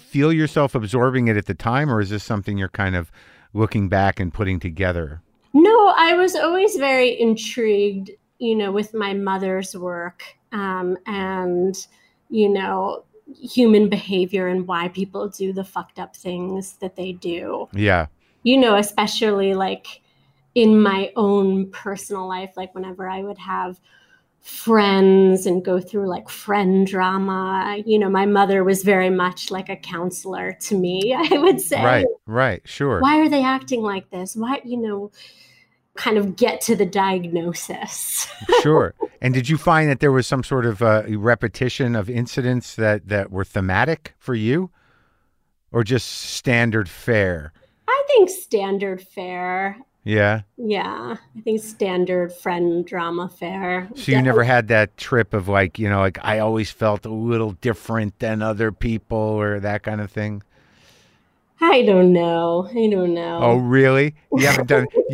feel yourself absorbing it at the time, or is this something you're kind of looking back and putting together? No, I was always very intrigued, you know, with my mother's work and, you know, human behavior and why people do the fucked up things that they do. Yeah. You know, especially like in my own personal life, like whenever I would have friends and go through like friend drama, you know, my mother was very much like a counselor to me, I would say. Right, sure. Why are they acting like this? Why, you know, kind of get to the diagnosis. Sure. And did you find that there was some sort of repetition of incidents that were thematic for you, or just standard fare? I think standard fare. Yeah. Yeah. I think standard friend drama fare. So you never had that trip of like, you know, like I always felt a little different than other people or that kind of thing? I don't know. Oh, really? You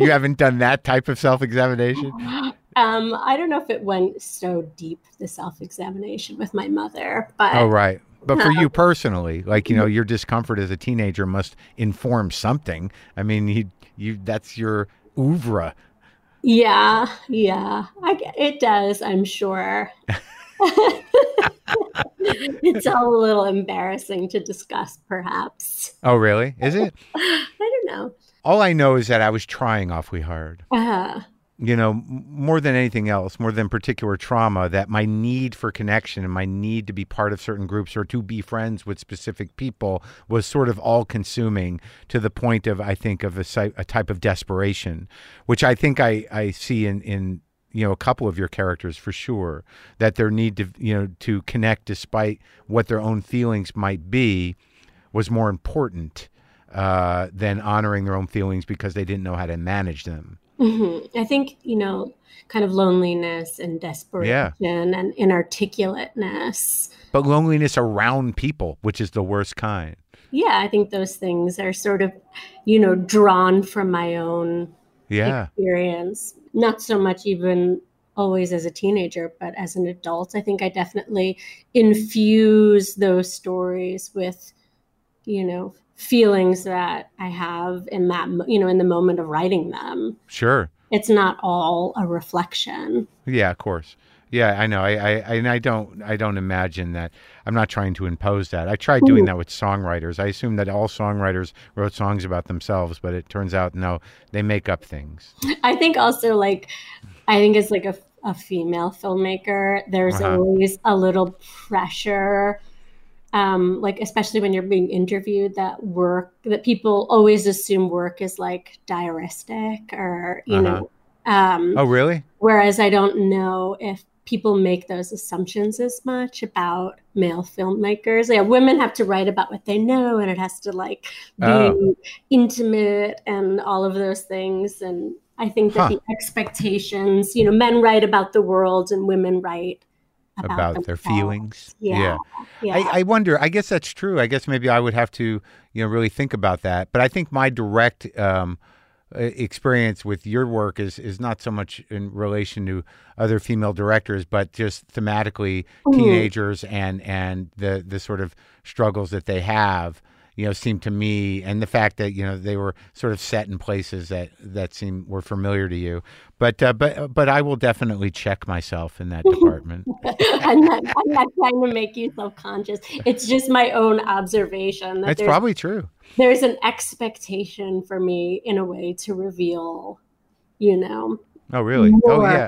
haven't done that type of self-examination? I don't know if it went so deep, the self-examination with my mother, but oh, right. But for you personally, like, you know, your discomfort as a teenager must inform something. I mean, that's your oeuvre. Yeah. It does, I'm sure. It's all a little embarrassing to discuss, perhaps. Oh, really? Is it? I don't know. All I know is that I was trying awfully hard. You know, more than anything else, more than particular trauma, that my need for connection and my need to be part of certain groups or to be friends with specific people was sort of all-consuming to the point of, I think, of a type of desperation, which I think I see in, you know, a couple of your characters for sure, that their need to, you know, to connect despite what their own feelings might be was more important than honoring their own feelings because they didn't know how to manage them. Mm-hmm. I think, you know, kind of loneliness and desperation and inarticulateness. But loneliness around people, which is the worst kind. Yeah, I think those things are sort of, you know, drawn from my own experience. Not so much even always as a teenager, but as an adult. I think I definitely infuse those stories with, you know, feelings that I have in that, you know, in the moment of writing them. Sure. It's not all a reflection. Yeah, of course. Yeah, I know. I don't imagine that. I'm not trying to impose that. I tried doing that with songwriters. I assume that all songwriters wrote songs about themselves, but it turns out, no, they make up things. I think also like, I think it's like a female filmmaker. There's always a little pressure, like especially when you're being interviewed, that people always assume work is like diaristic or, you know. Oh, really? Whereas I don't know if people make those assumptions as much about male filmmakers. Yeah, women have to write about what they know, and it has to like be intimate and all of those things. And I think that the expectations, you know, men write about the world and women write about their feelings. Yeah. I wonder, I guess that's true. I guess maybe I would have to, really think about that. But I think my direct experience with your work is not so much in relation to other female directors, but just thematically teenagers and the sort of struggles that they have, seemed to me, and the fact that, they were sort of set in places that were familiar to you. But I will definitely check myself in that department. I'm not trying to make you self-conscious. It's just my own observation. That's probably true. There's an expectation for me in a way to reveal, Oh, really? More. Oh, yeah.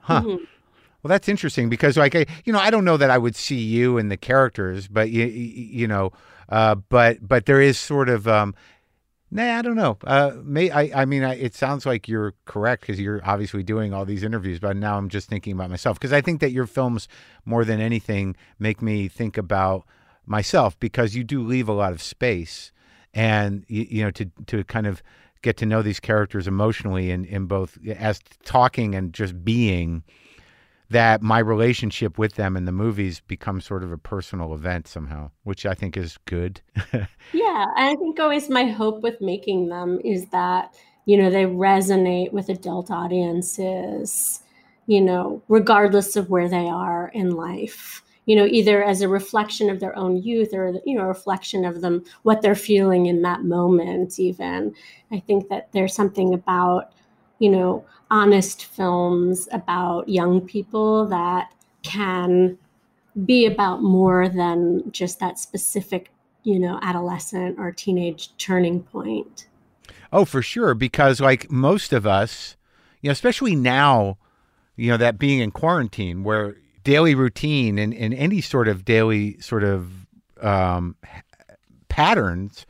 Huh. Mm-hmm. Well, that's interesting because, I don't know that I would see you in the characters, but but there is sort of, I don't know. It sounds like you're correct because you're obviously doing all these interviews, but now I'm just thinking about myself because I think that your films more than anything make me think about myself because you do leave a lot of space and, to kind of get to know these characters emotionally in both as talking and just being, that my relationship with them in the movies becomes sort of a personal event somehow, which I think is good. Yeah, I think always my hope with making them is that, they resonate with adult audiences, regardless of where they are in life, either as a reflection of their own youth or, a reflection of them, what they're feeling in that moment even. I think that there's something about honest films about young people that can be about more than just that specific, adolescent or teenage turning point. Oh, for sure. Because like most of us, especially now, that being in quarantine where daily routine and any sort of daily sort of patterns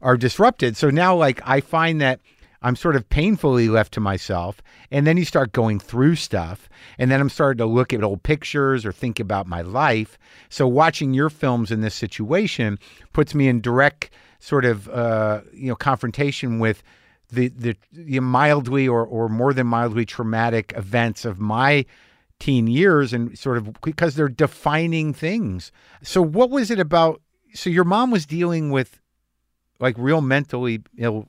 are disrupted. So now like I find that I'm sort of painfully left to myself. And then you start going through stuff. And then I'm starting to look at old pictures or think about my life. So watching your films in this situation puts me in direct sort of, confrontation with the mildly or more than mildly traumatic events of my teen years and sort of because they're defining things. So what was it about? So your mom was dealing with like real mentally ill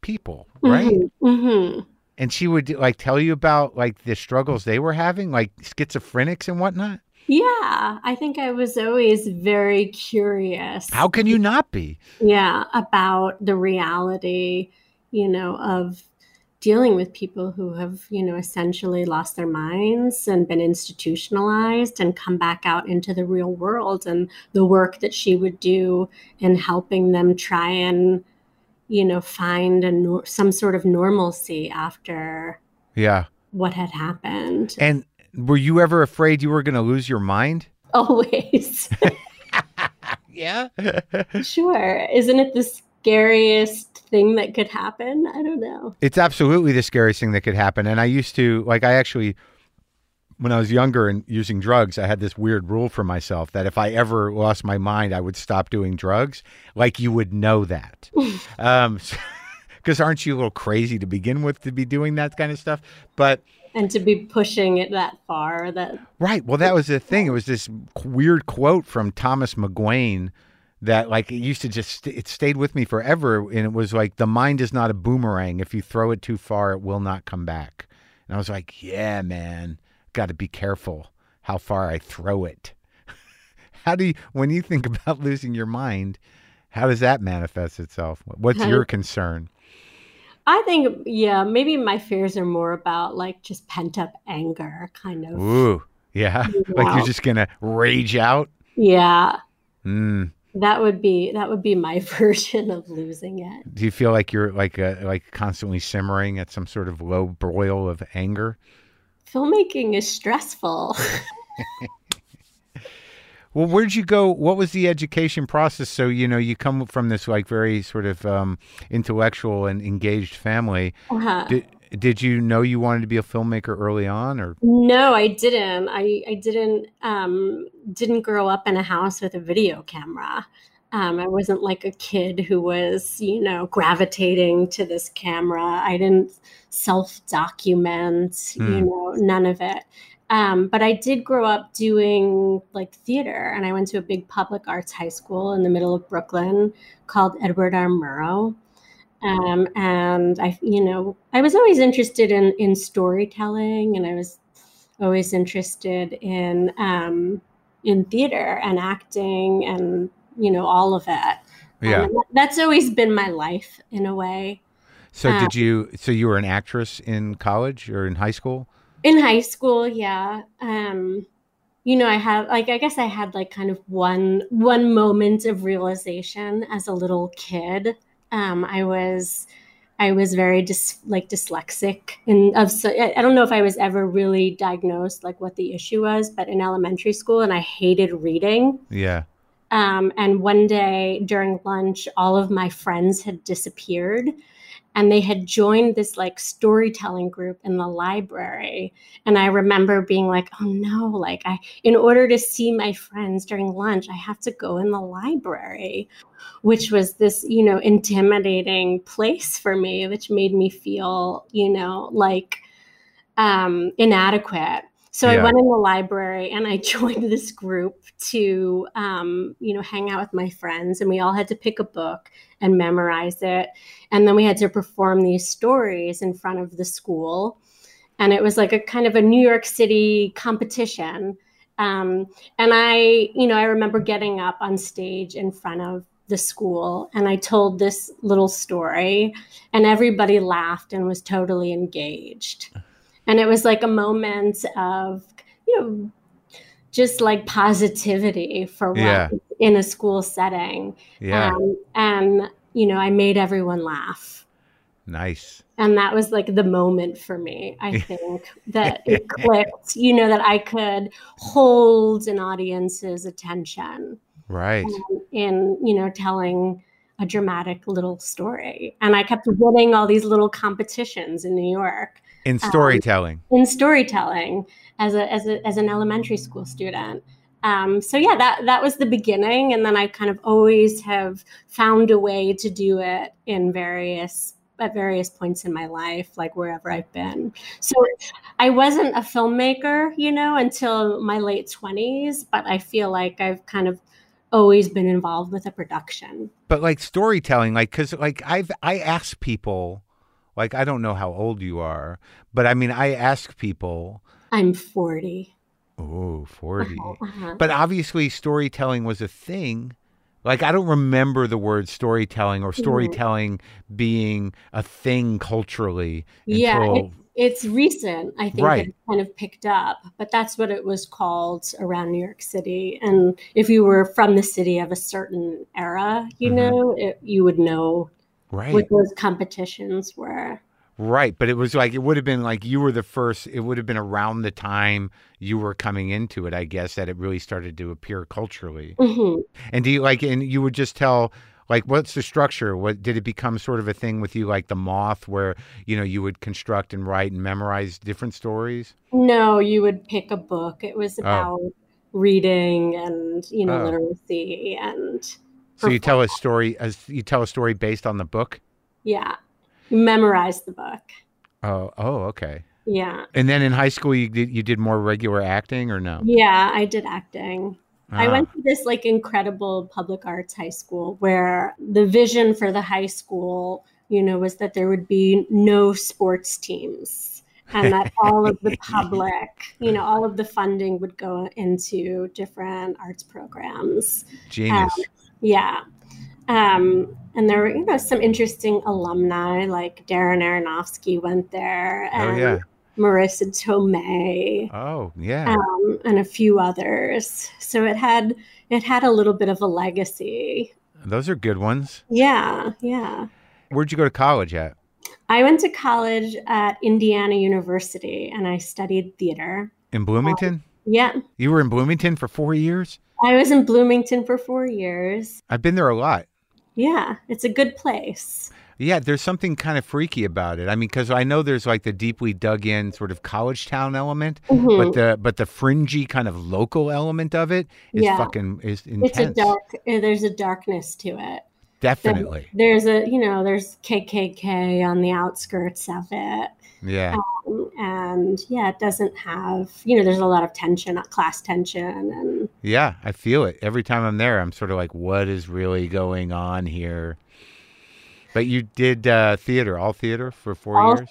people, right? Mm-hmm. And she would like tell you about like the struggles they were having, like schizophrenics and whatnot. Yeah, I think I was always very curious. How can you not be? Yeah, about the reality, of dealing with people who have, essentially lost their minds and been institutionalized and come back out into the real world, and the work that she would do in helping them try and find some sort of normalcy after what had happened. And were you ever afraid you were going to lose your mind? Always. Yeah? Sure. Isn't it the scariest thing that could happen? I don't know. It's absolutely the scariest thing that could happen. And I used to, when I was younger and using drugs, I had this weird rule for myself that if I ever lost my mind, I would stop doing drugs. Like you would know that. Because aren't you a little crazy to begin with to be doing that kind of stuff? And to be pushing it that far. Right. Well, that was the thing. It was this weird quote from Thomas McGuane that it used to it stayed with me forever. And it was like, the mind is not a boomerang. If you throw it too far, it will not come back. And I was like, yeah, man. Got to be careful how far I throw it. When you think about losing your mind, how does that manifest itself? What's your concern? I think, maybe my fears are more about just pent up anger kind of. Ooh, yeah. You're just going to rage out. Yeah. Mm. That would be my version of losing it. Do you feel like you're constantly simmering at some sort of low boil of anger? Filmmaking is stressful. Well, where'd you go? What was the education process? So, you come from this very sort of intellectual and engaged family. Uh-huh. Did you know you wanted to be a filmmaker early on? Or no, I didn't. I didn't grow up in a house with a video camera. I wasn't like a kid who was, you know, gravitating to this camera. I didn't self-document, you know, none of it. But I did grow up doing like theater, and I went to a big public arts high school in the middle of Brooklyn called Edward R. Murrow. And I, you know, I was always interested in storytelling, and I was always interested in theater and acting and, you know, all of it. Yeah. That's always been my life in a way. So so you were an actress in college or in high school? In high school. Yeah. You know, I guess I had kind of one moment of realization as a little kid. I was very dyslexic, and I don't know if I was ever really diagnosed like what the issue was, but in elementary school, and I hated reading. Yeah. And one day during lunch, all of my friends had disappeared, and they had joined this like storytelling group in the library. And I remember being like, oh no, like in order to see my friends during lunch, I have to go in the library, which was this, you know, intimidating place for me, which made me feel, you know, like inadequate. So yeah. I went in the library and I joined this group to, you know, hang out with my friends, and we all had to pick a book and memorize it. And then we had to perform these stories in front of the school. And it was like a kind of a New York City competition. And I remember getting up on stage in front of the school, and I told this little story, and everybody laughed and was totally engaged. And it was like a moment of, you know, just like positivity for one in a school setting. Yeah. And, you know, I made everyone laugh. Nice. And that was like the moment for me, I think, that it clicked, you know, that I could hold an audience's attention. Right. In, you know, telling a dramatic little story. And I kept winning all these little competitions in New York. In storytelling. As an elementary school student. So yeah, that was the beginning. And then I kind of always have found a way to do it at various points in my life, like wherever I've been. So I wasn't a filmmaker, you know, until my late 20s, but I feel like I've kind of always been involved with a production. But like storytelling, like, cause like I ask people, like, I don't know how old you are, but I mean, I ask people. I'm 40. Oh, 40. Uh-huh. But obviously storytelling was a thing. Like, I don't remember the word storytelling or storytelling being a thing culturally. Until... It's recent. I think It kind of picked up, but that's what it was called around New York City. And if you were from the city of a certain era, you know, you would know. Right. What those competitions were. Right. But it was like, it would have been like you were the first, it would have been around the time you were coming into it, I guess, that it really started to appear culturally. Mm-hmm. And do you like, and you would just tell, like, what's the structure? What did it become sort of a thing with you, like The Moth, where, you know, you would construct and write and memorize different stories? No, you would pick a book. It was about reading and, you know, literacy and... So you tell a story based on the book? Yeah. Memorize the book. Oh, okay. Yeah. And then in high school, you did more regular acting or no? Yeah, I did acting. I went to this like incredible public arts high school where the vision for the high school, you know, was that there would be no sports teams and that all of the public, you know, all of the funding would go into different arts programs. Genius. Yeah. And there were, you know, some interesting alumni, like Darren Aronofsky went there and Marisa Tomei. Oh, yeah. And a few others. So it had a little bit of a legacy. Those are good ones. Yeah. Yeah. Where'd you go to college at? I went to college at Indiana University and I studied theater. In Bloomington? Yeah. You were in Bloomington for 4 years? I was in Bloomington for 4 years. I've been there a lot. Yeah, it's a good place. Yeah, there's something kind of freaky about it. I mean, because I know there's like the deeply dug in sort of college town element, but the fringy kind of local element of it is fucking intense. It's a dark. There's a darkness to it. Definitely. There's a, you know, there's KKK on the outskirts of it. Yeah. And yeah, it doesn't have, you know, there's a lot of tension, class tension. And yeah, I feel it. Every time I'm there, I'm sort of like, what is really going on here? But you did theater, all theater for four years?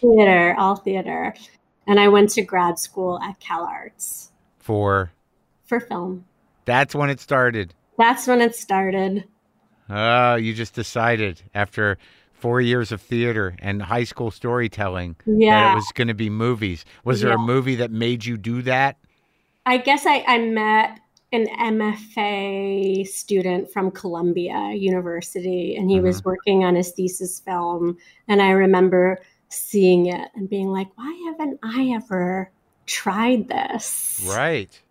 All theater. And I went to grad school at CalArts. For film. That's when it started. Oh, you just decided after 4 years of theater and high school storytelling that it was going to be movies. Was there a movie that made you do that? I guess I met an MFA student from Columbia University, and he was working on his thesis film. And I remember seeing it and being like, why haven't I ever tried this? Right.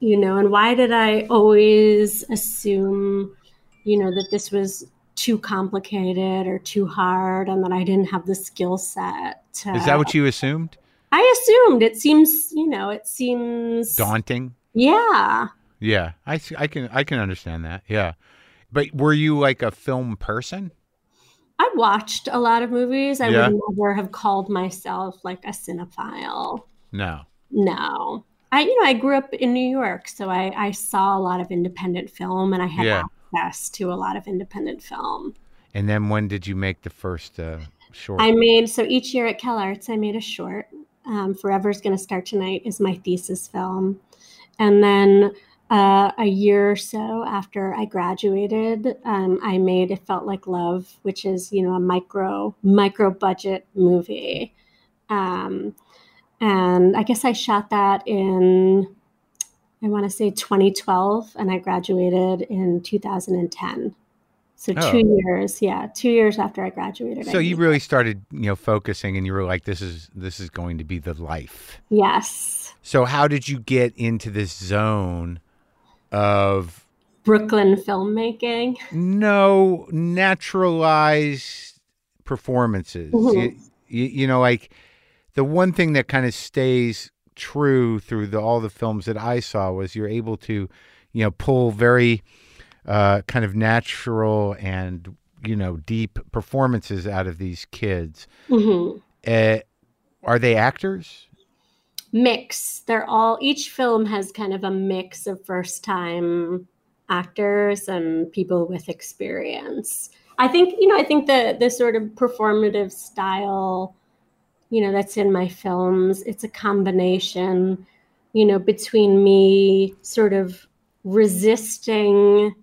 You know, and why did I always assume, you know, that this was too complicated or too hard and that I didn't have the skill set. Is that what you assumed? I assumed. It seems, you know, daunting. Yeah. Yeah. I can understand that. Yeah. But were you like a film person? I watched a lot of movies. I would never have called myself like a cinephile. No. I grew up in New York, so I saw a lot of independent film and I had access to a lot of independent film. And then when did you make the first short? So each year at CalArts, I made a short. Forever's Gonna Start Tonight is my thesis film. And then a year or so after I graduated, I made It Felt Like Love, which is, you know, a micro budget movie. And I guess I shot that in, I want to say 2012, and I graduated in 2010. So 2 years, 2 years after I graduated. So you really started, you know, focusing, and you were like, this is going to be the life. Yes. So how did you get into this zone of Brooklyn filmmaking? No, naturalized performances. Mm-hmm. You know, like the one thing that kind of stays true through all the films that I saw was you're able to, you know, pull very kind of natural and, you know, deep performances out of these kids. Mm-hmm. Are they actors? Mix. Each film has kind of a mix of first time actors and people with experience. I think the sort of performative style, you know, that's in my films, it's a combination, you know, between me sort of resisting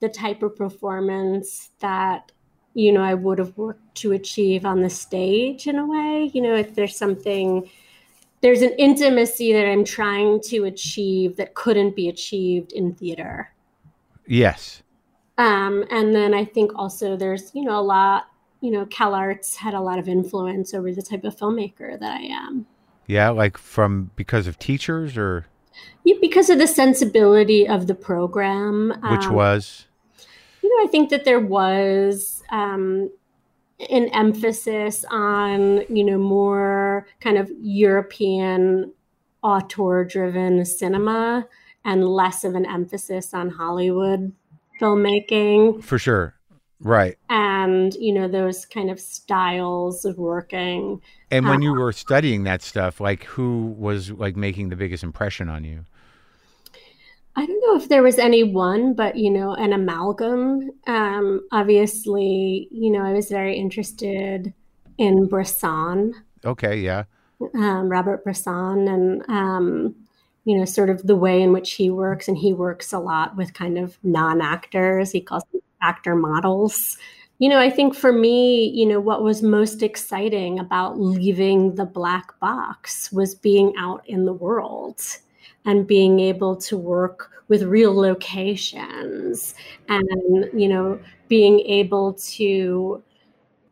the type of performance that, you know, I would have worked to achieve on the stage in a way. You know, if there's an intimacy that I'm trying to achieve that couldn't be achieved in theater. Yes. And then I think also there's, you know, a lot, you know, CalArts had a lot of influence over the type of filmmaker that I am. Yeah, like because of teachers or? Yeah, because of the sensibility of the program. Which was? You know, I think that there was an emphasis on, you know, more kind of European auteur-driven cinema and less of an emphasis on Hollywood filmmaking. For sure. Right. And, you know, those kind of styles of working. And when you were studying that stuff, like who was like making the biggest impression on you? I don't know if there was any one, but, you know, an amalgam. Obviously, you know, I was very interested in Bresson. Okay. Yeah. Robert Bresson and, you know, sort of the way in which he works. And he works a lot with kind of non-actors. He calls them actor models. You know, I think for me, you know, what was most exciting about leaving the black box was being out in the world and being able to work with real locations and, you know, being able to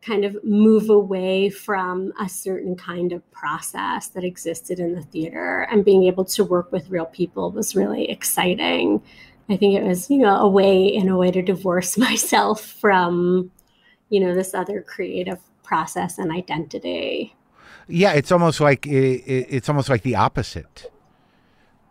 kind of move away from a certain kind of process that existed in the theater, and being able to work with real people was really exciting. I think it was, you know, a way to divorce myself from, you know, this other creative process and identity. Yeah, it's almost like it's almost like the opposite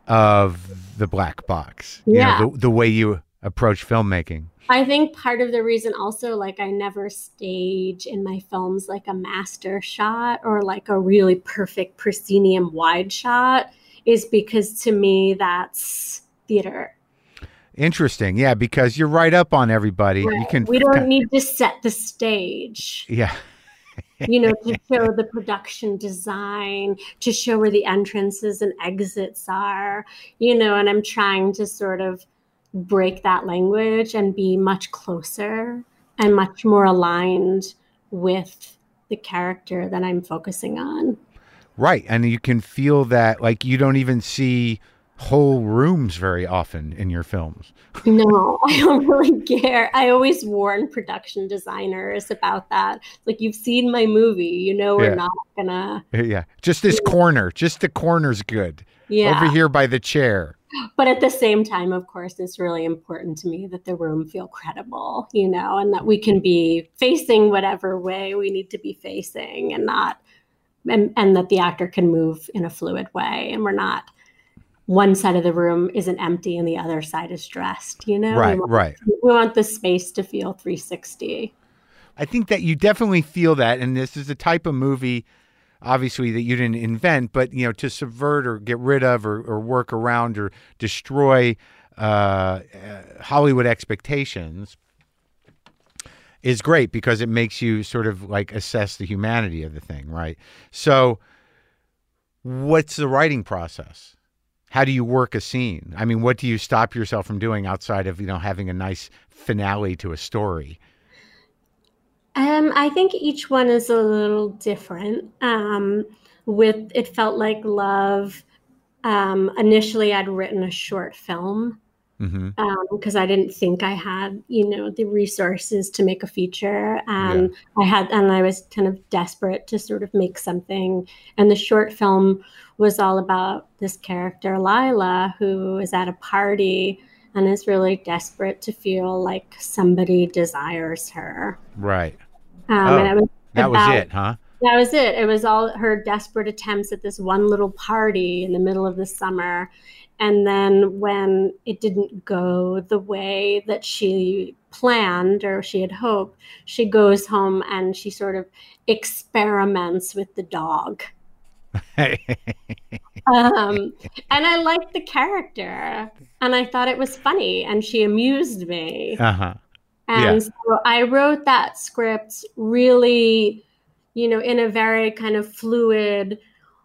of the black box. Yeah, you know, the way you approach filmmaking. I think part of the reason also, like, I never stage in my films like a master shot or like a really perfect proscenium wide shot is because to me that's theater. Interesting. Yeah, because you're right up on everybody. Right. We don't need to set the stage. Yeah. You know, to show the production design, to show where the entrances and exits are, you know, and I'm trying to sort of break that language and be much closer and much more aligned with the character that I'm focusing on. Right. And you can feel that, like, you don't even see whole rooms very often in your films. No, I don't really care. I always warn production designers about that. Like, you've seen my movie, you know, we're not gonna. Yeah. Just this corner, just the corner's good. Yeah. Over here by the chair. But at the same time, of course, it's really important to me that the room feel credible, you know, and that we can be facing whatever way we need to be facing and not, and that the actor can move in a fluid way. And we're not, one side of the room isn't empty and the other side is dressed, you know? Right, right. We want the space to feel 360. I think that you definitely feel that. And this is a type of movie, obviously, that you didn't invent, but, you know, to subvert or get rid of or work around or destroy Hollywood expectations is great because it makes you sort of like assess the humanity of the thing, right? So what's the writing process? How do you work a scene? I mean, what do you stop yourself from doing outside of, you know, having a nice finale to a story? I think each one is a little different. With It Felt Like Love, initially I'd written a short film because I didn't think I had, you know, the resources to make a feature. I was kind of desperate to sort of make something. And the short film was all about this character, Lila, who is at a party and is really desperate to feel like somebody desires her. Right. That was it. It was all her desperate attempts at this one little party in the middle of the summer. And then when it didn't go the way that she planned or she had hoped, she goes home and she sort of experiments with the dog. And I liked the character and I thought it was funny and she amused me. So I wrote that script really, you know, in a very kind of fluid,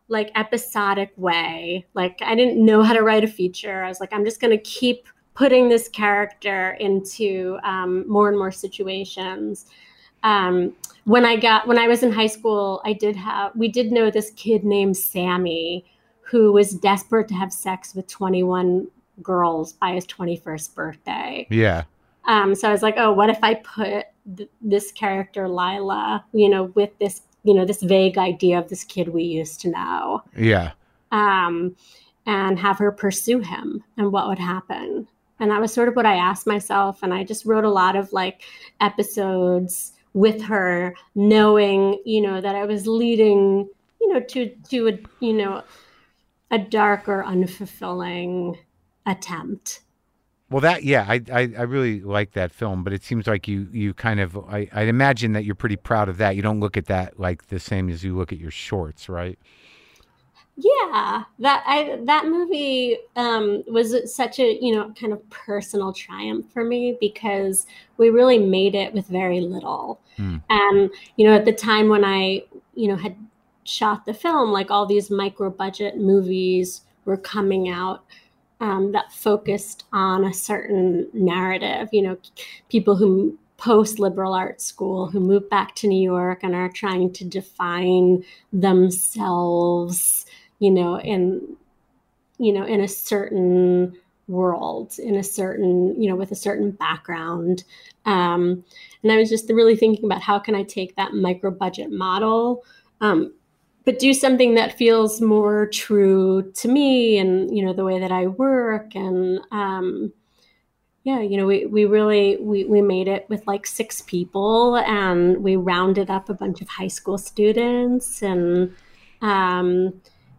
like episodic way. Like, I didn't know how to write a feature. I was like, I'm just going to keep putting this character into more and more situations. When I was in high school, we did know this kid named Sammy who was desperate to have sex with 21 girls by his 21st birthday. Yeah. So I was like, oh, what if I put this character Lila, you know, with this, you know, this vague idea of this kid we used to know. Yeah. And have her pursue him and what would happen. And that was sort of what I asked myself. And I just wrote a lot of like episodes with her, knowing, you know, that I was leading, you know, to a, you know, a dark or unfulfilling attempt. Well, I really like that film, but it seems like you kind of, I imagine that you're pretty proud of that. You don't look at that like the same as you look at your shorts, right? Yeah, that movie was such a, you know, kind of personal triumph for me because we really made it with very little. You know, at the time when I, you know, had shot the film, like all these micro budget movies were coming out that focused on a certain narrative, you know, people who post-liberal arts school who moved back to New York and are trying to define themselves, you know, in a certain world, in a certain, you know, with a certain background. And I was just really thinking about how can I take that micro budget model, but do something that feels more true to me and, you know, the way that I work and, Yeah, you know, we really made it with like 6 people, and we rounded up a bunch of high school students, and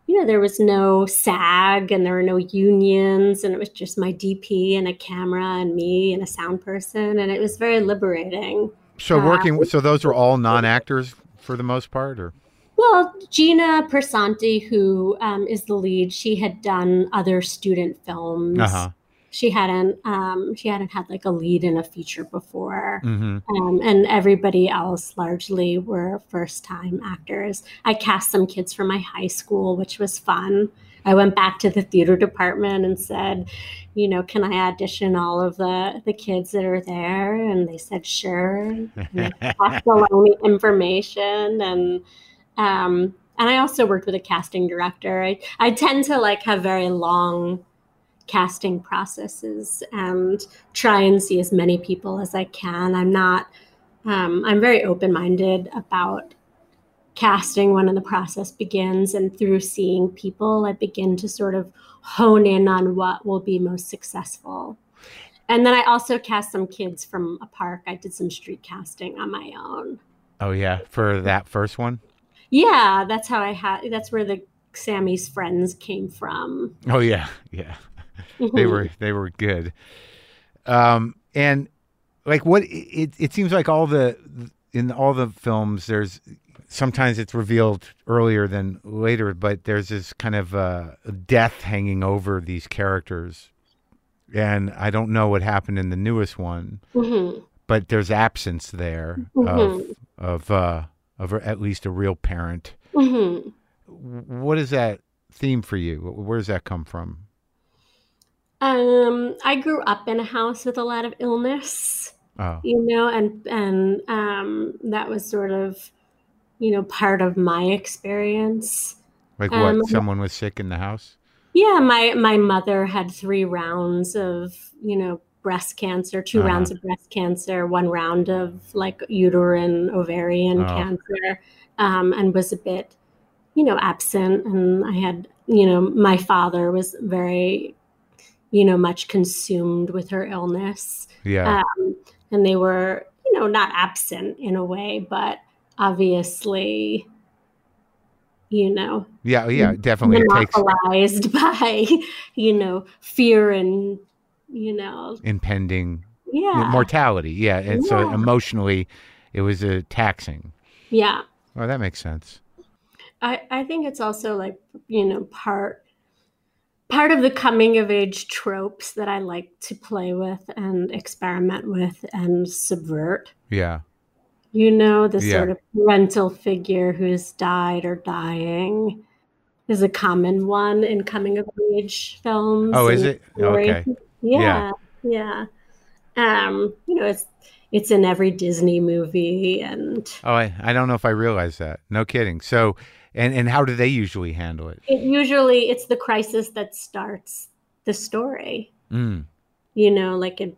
you know, there was no SAG and there were no unions, and it was just my DP and a camera and me and a sound person, and it was very liberating. So so those were all non-actors for the most part, or? Well, Gina Persanti, who is the lead, she had done other student films. Uh-huh. She hadn't had like a lead in a feature before. Mm-hmm. And everybody else largely were first time actors. I cast some kids from my high school, which was fun. I went back to the theater department and said, you know, can I audition all of the kids that are there? And they said, sure. And they passed along the information. And I also worked with a casting director. I tend to like have very long casting processes and try and see as many people as I can. I'm very open-minded about casting when the process begins, and through seeing people, I begin to sort of hone in on what will be most successful. And then I also cast some kids from a park. I did some street casting on my own. Oh yeah. For that first one? Yeah. That's where the Sammy's friends came from. Oh yeah. Yeah. They were good. And like it seems like in all the films, there's sometimes it's revealed earlier than later, but there's this kind of death hanging over these characters. And I don't know what happened in the newest one, mm-hmm. but there's absence there mm-hmm. of at least a real parent. Mm-hmm. What is that theme for you? Where does that come from? I grew up in a house with a lot of illness, you know, and that was sort of, you know, part of my experience. Like what? Someone was sick in the house? Yeah. My mother had 3 rounds of, you know, breast cancer, 2 rounds of breast cancer, 1 round of like uterine, ovarian cancer, and was a bit, you know, absent. And I had, you know, my father was very, you know, much consumed with her illness. Yeah. And they were, you know, not absent in a way, but obviously, you know. Yeah, definitely. Monopolized by, you know, fear and, you know. Impending mortality. Yeah. And so emotionally, it was taxing. Yeah. Well, that makes sense. I think it's also like, you know, part of the coming of age tropes that I like to play with and experiment with and subvert. Yeah. You know, the sort of parental figure who's died or dying is a common one in coming of age films. Oh, is it? Stories. Okay. Yeah. You know, it's in every Disney movie and. Oh, I don't know if I realized that. No kidding. So. And how do they usually handle it? It's the crisis that starts the story. Mm. You know, like in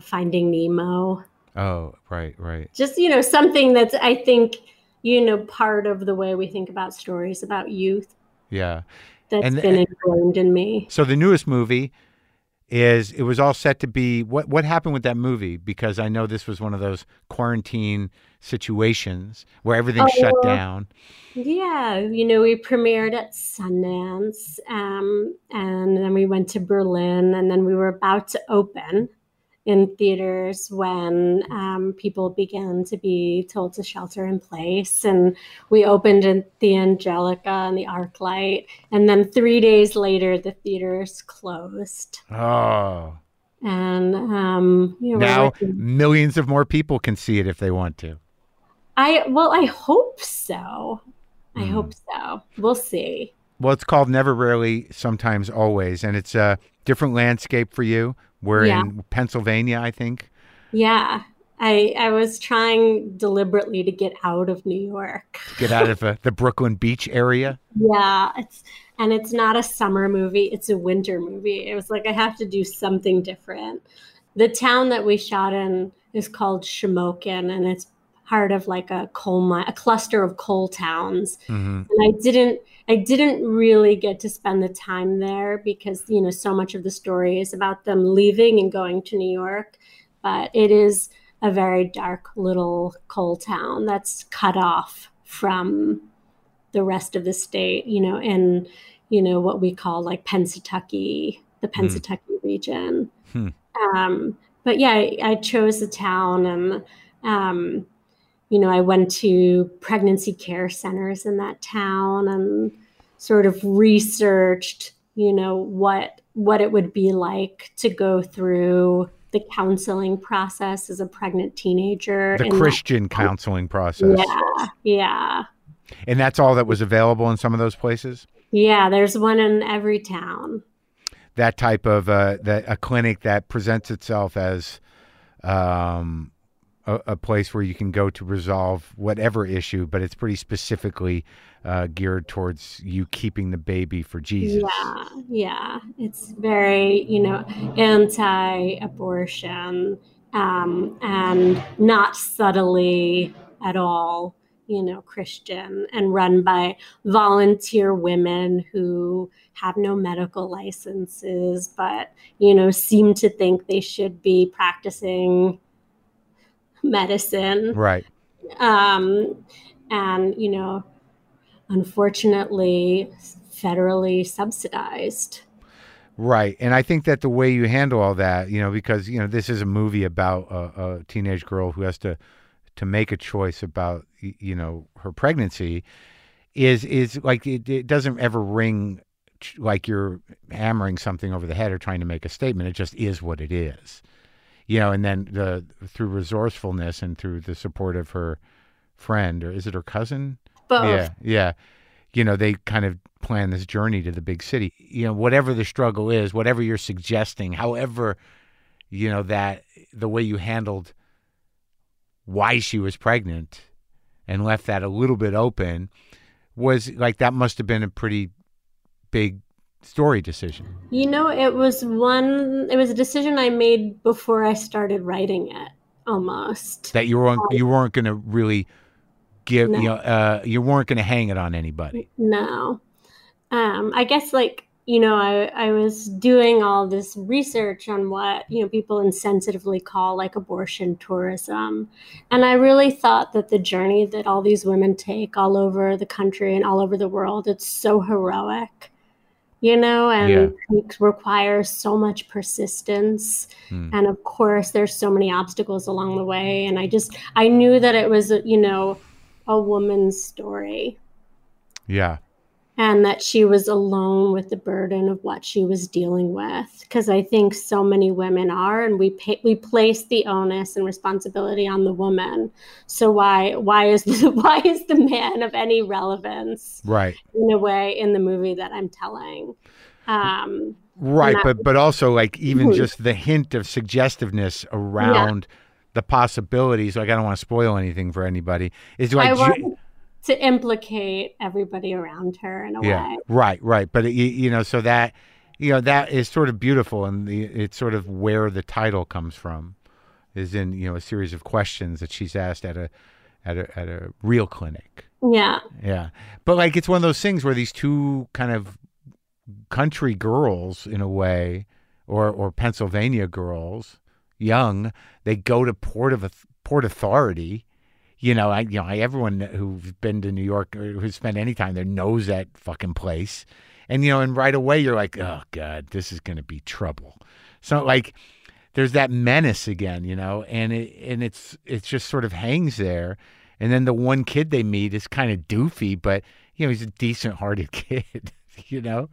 Finding Nemo. Oh, right. Just, you know, something that's, I think, you know, part of the way we think about stories about youth. Yeah. That's been ingrained in me. So the newest movie it was all set to be, what happened with that movie? Because I know this was one of those quarantine situations where everything shut down. Yeah, you know, we premiered at Sundance, and then we went to Berlin, and then we were about to open in theaters when people began to be told to shelter in place. And we opened in the Angelica and the ArcLight, and then 3 days later, the theaters closed. Oh. And you know, now millions of more people can see it if they want to. I hope so. I hope so. We'll see. Well, it's called Never Rarely, Sometimes Always, and it's a different landscape for you. We're in Pennsylvania, I think. Yeah. I was trying deliberately to get out of New York. Get out of the Brooklyn Beach area? Yeah. It's not a summer movie. It's a winter movie. It was like, I have to do something different. The town that we shot in is called Shemokin, and it's heart of like a coal mine, a cluster of coal towns. Mm-hmm. And I didn't really get to spend the time there because, you know, so much of the story is about them leaving and going to New York, but it is a very dark little coal town that's cut off from the rest of the state, you know, and, you know, what we call like Pensatucky, the Pensatucky region. Hmm. But yeah, I chose the town and, you know, I went to pregnancy care centers in that town and sort of researched, you know, what it would be like to go through the counseling process as a pregnant teenager. The Christian counseling process. Yeah, yeah. And that's all that was available in some of those places? Yeah, there's one in every town. That type of a clinic that presents itself as a place where you can go to resolve whatever issue, but it's pretty specifically geared towards you keeping the baby for Jesus. Yeah, yeah. It's very, you know, anti-abortion and not subtly at all, you know, Christian, and run by volunteer women who have no medical licenses, but, you know, seem to think they should be practicing medicine. Right. And, you know, unfortunately, federally subsidized. Right. And I think that the way you handle all that, you know, because, you know, this is a movie about a teenage girl who has to make a choice about, you know, her pregnancy is like, it doesn't ever ring like you're hammering something over the head or trying to make a statement. It just is what it is, you know, and then through resourcefulness and through the support of her friend, or is it her cousin? Both. Yeah. Yeah. You know, they kind of plan this journey to the big city, you know, whatever the struggle is, whatever you're suggesting, however, you know, that the way you handled why she was pregnant and left that a little bit open was like, that must have been a pretty big story decision. You know, it was a decision I made before I started writing it, almost. That you weren't going to really give, no. You know, you weren't going to hang it on anybody. No. I guess, like, you know, I was doing all this research on what, you know, people insensitively call like abortion tourism. And I really thought that the journey that all these women take all over the country and all over the world, it's so heroic, you know, and yeah. It requires so much persistence. Mm. And of course, there's so many obstacles along the way. And I knew that it was, you know, a woman's story. Yeah. And that she was alone with the burden of what she was dealing with. Because I think so many women are, and we place the onus and responsibility on the woman. So why is the man of any relevance, right, in a way, in the movie that I'm telling? Right, but also like even just the hint of suggestiveness around the possibilities. Like, I don't want to spoil anything for anybody. It's like... to implicate everybody around her in a way. Right. But, you know, so that, you know, that is sort of beautiful. And it's sort of where the title comes from, is in, you know, a series of questions that she's asked at a real clinic. Yeah. Yeah. But like, it's one of those things where these two kind of country girls in a way, or Pennsylvania girls, young, they go to Port Authority. You know, everyone who's been to New York or who's spent any time there knows that fucking place. And, you know, and right away you're like, oh, God, this is going to be trouble. So, like, there's that menace again, you know, and it just sort of hangs there. And then the one kid they meet is kind of doofy, but, you know, he's a decent-hearted kid, you know?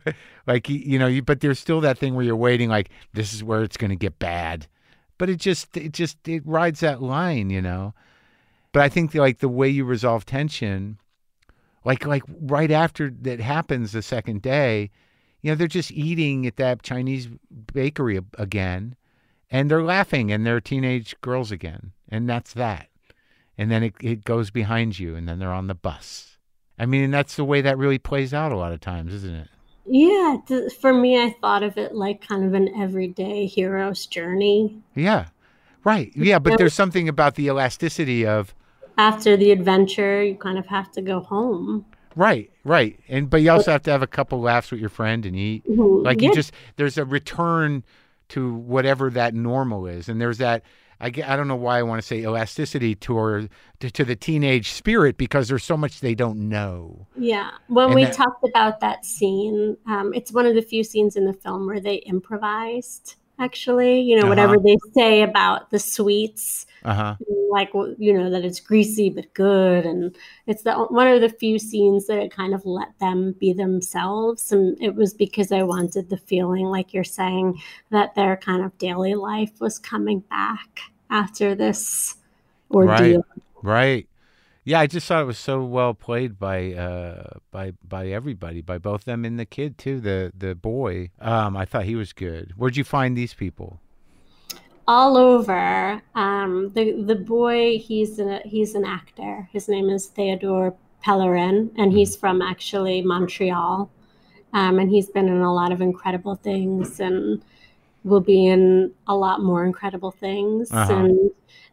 Like, you know, but there's still that thing where you're waiting, like, this is where it's going to get bad. But it rides that line, you know? But I think like the way you resolve tension, like right after that happens the second day, you know, they're just eating at that Chinese bakery again, and they're laughing, and they're teenage girls again, and that's that. And then it goes behind you, and then they're on the bus. I mean, and that's the way that really plays out a lot of times, isn't it? Yeah. For me, I thought of it like kind of an everyday hero's journey. Yeah. Right. Yeah. But there's something about the elasticity of after the adventure, you kind of have to go home. Right, right. And but you also have to have a couple laughs with your friend and eat. Like you just, there's a return to whatever that normal is. And there's that, I don't know why I want to say elasticity to the teenage spirit, because there's so much they don't know. Yeah. When we talked about that scene, it's one of the few scenes in the film where they improvised. Actually, you know, whatever they say about the sweets, like, you know, that it's greasy but good. And it's the one of the few scenes that it kind of let them be themselves. And it was because I wanted the feeling, like you're saying, that their kind of daily life was coming back after this ordeal. Right, right. Yeah, I just thought it was so well played by everybody, by both them and the kid too, the boy. I thought he was good. Where'd you find these people? All over. The boy, he's an actor. His name is Theodore Pellerin, and he's from actually Montreal, and he's been in a lot of incredible things, and will be in a lot more incredible things. And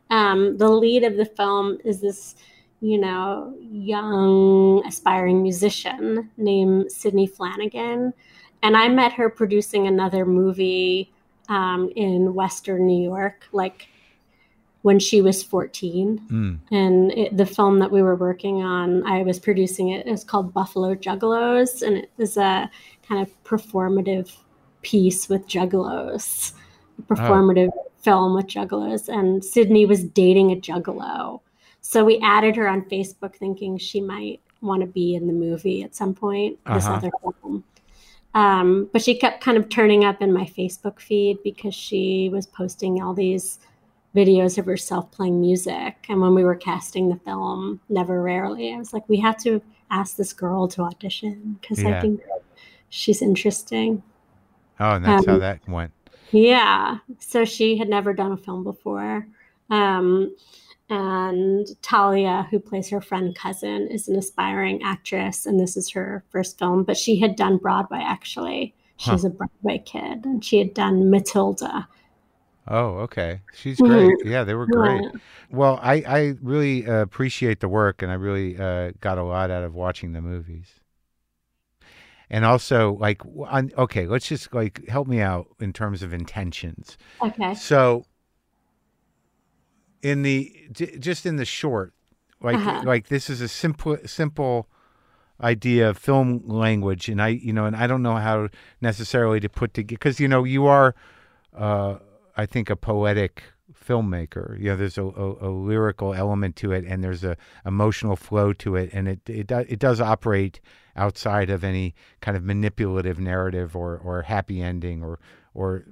the lead of the film is this, you know, young aspiring musician named Sydney Flanagan. And I met her producing another movie in Western New York, like when she was 14. And the film that we were working on, I was producing it. It's called Buffalo Juggalos. And it is a kind of performative piece with juggalos, a performative film with juggalos. And Sydney was dating a juggalo. So we added her on Facebook thinking she might want to be in the movie at some point, this other film. But she kept kind of turning up in my Facebook feed because she was posting all these videos of herself playing music. And when we were casting the film, Never Rarely, I was like, we have to ask this girl to audition because I think she's interesting. Oh, and that's how that went. Yeah. So she had never done a film before. And Talia, who plays her friend cousin, is an aspiring actress, and this is her first film. But she had done Broadway, actually. She's a Broadway kid, and she had done Matilda. Oh, okay. She's great. Yeah, they were great. Yeah. Well, I really appreciate the work, and I really got a lot out of watching the movies. And also, like, okay, let's just, like, help me out in terms of intentions. Okay. So... In the short, like like this is a simple idea of film language, and I don't know how necessarily to put together, because you are I think a poetic filmmaker. There's a lyrical element to it, and there's a emotional flow to it, and it does operate outside of any kind of manipulative narrative or happy ending or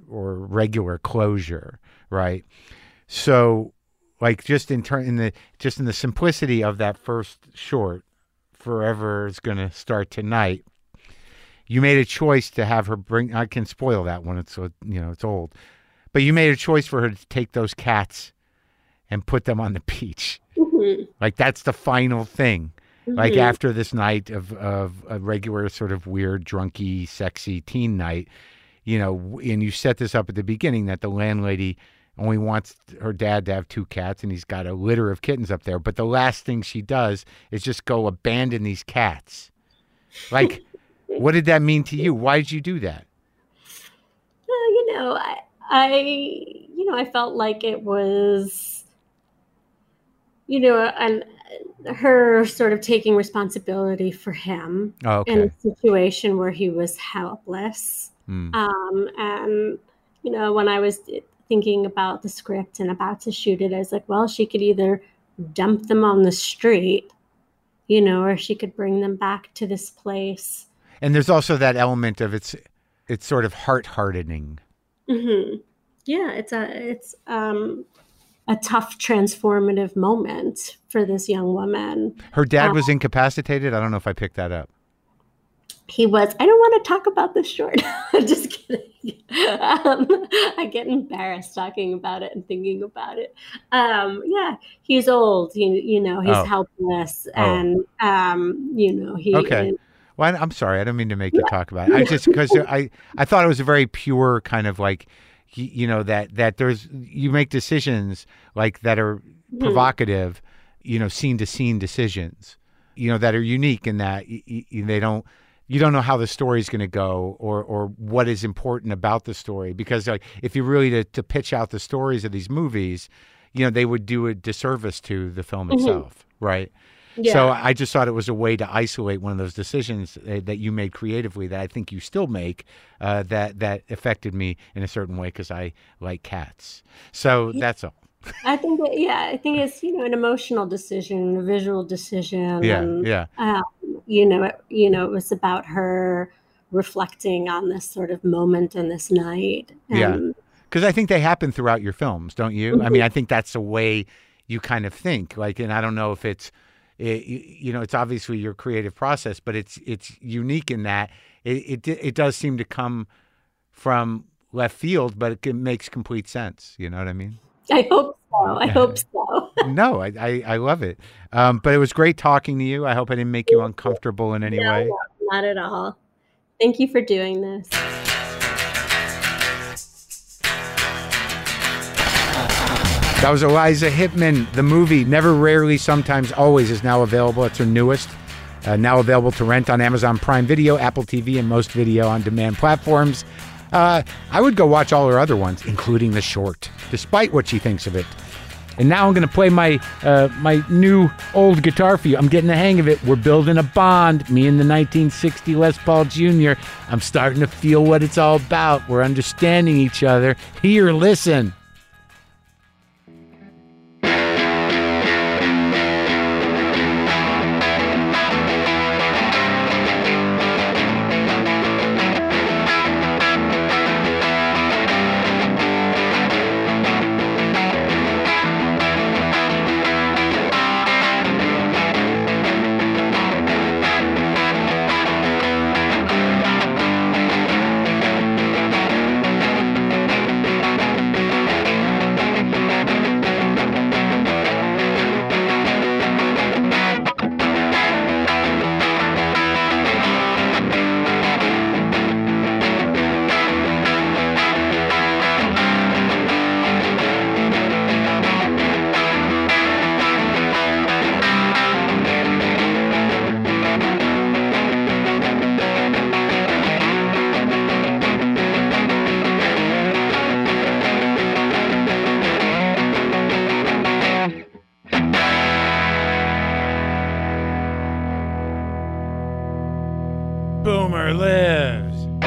regular closure, right? So. Like just in the simplicity of that first short, Forever's Gonna Start Tonight, you made a choice to have her bring. I can spoil that one. It's it's old, but you made a choice for her to take those cats and put them on the beach. Like that's the final thing. Like after this night of a regular sort of weird, drunky, sexy teen night, and you set this up at the beginning that the landlady only wants her dad to have two cats, and he's got a litter of kittens up there. But the last thing she does is just go abandon these cats. Like, what did that mean to you? Why did you do that? I felt like it was, and her sort of taking responsibility for him in a situation where he was helpless. And, when I was thinking about the script and about to shoot it, I was like, well, she could either dump them on the street, or she could bring them back to this place. And there's also that element of it's sort of heart-hardening. Yeah, it's a tough transformative moment for this young woman. Her dad was incapacitated. I don't know if I picked that up. He was. I don't want to talk about this short. I'm just kidding. I get embarrassed talking about it and thinking about it. He's old. He's helpless, and he. Okay. Well, I'm sorry. I don't mean to make you talk about it. I just because I thought it was a very pure kind of like, that there's you make decisions like that are provocative. you know, scene to scene decisions, you know, that are unique in that you don't know how the story's going to go or what is important about the story, because like if you really to pitch out the stories of these movies, you know, they would do a disservice to the film itself. Right. Yeah. So I just thought it was a way to isolate one of those decisions that you made creatively that I think you still make that affected me in a certain way because I like cats. So that's all. I think it's, you know, an emotional decision, a visual decision. Yeah. And, yeah. It was about her reflecting on this sort of moment and this night. Because I think they happen throughout your films, don't you? Mm-hmm. I mean, I think that's the way you kind of think. Like, and I don't know if it's obviously your creative process, but it's unique in that it does seem to come from left field, but it makes complete sense. You know what I mean? I hope so. I hope so. No, I love it. But it was great talking to you. I hope I didn't make you uncomfortable in any way. No, not at all. Thank you for doing this. That was Eliza Hittman. The movie Never Rarely Sometimes Always is now available. It's her newest. Now available to rent on Amazon Prime Video, Apple TV, and most video on demand platforms. I would go watch all her other ones, including the short, despite what she thinks of it. And now I'm going to play my new old guitar for you. I'm getting the hang of it. We're building a bond, me and the 1960 Les Paul Jr. I'm starting to feel what it's all about. We're understanding each other. Here, listen. Boomer lives.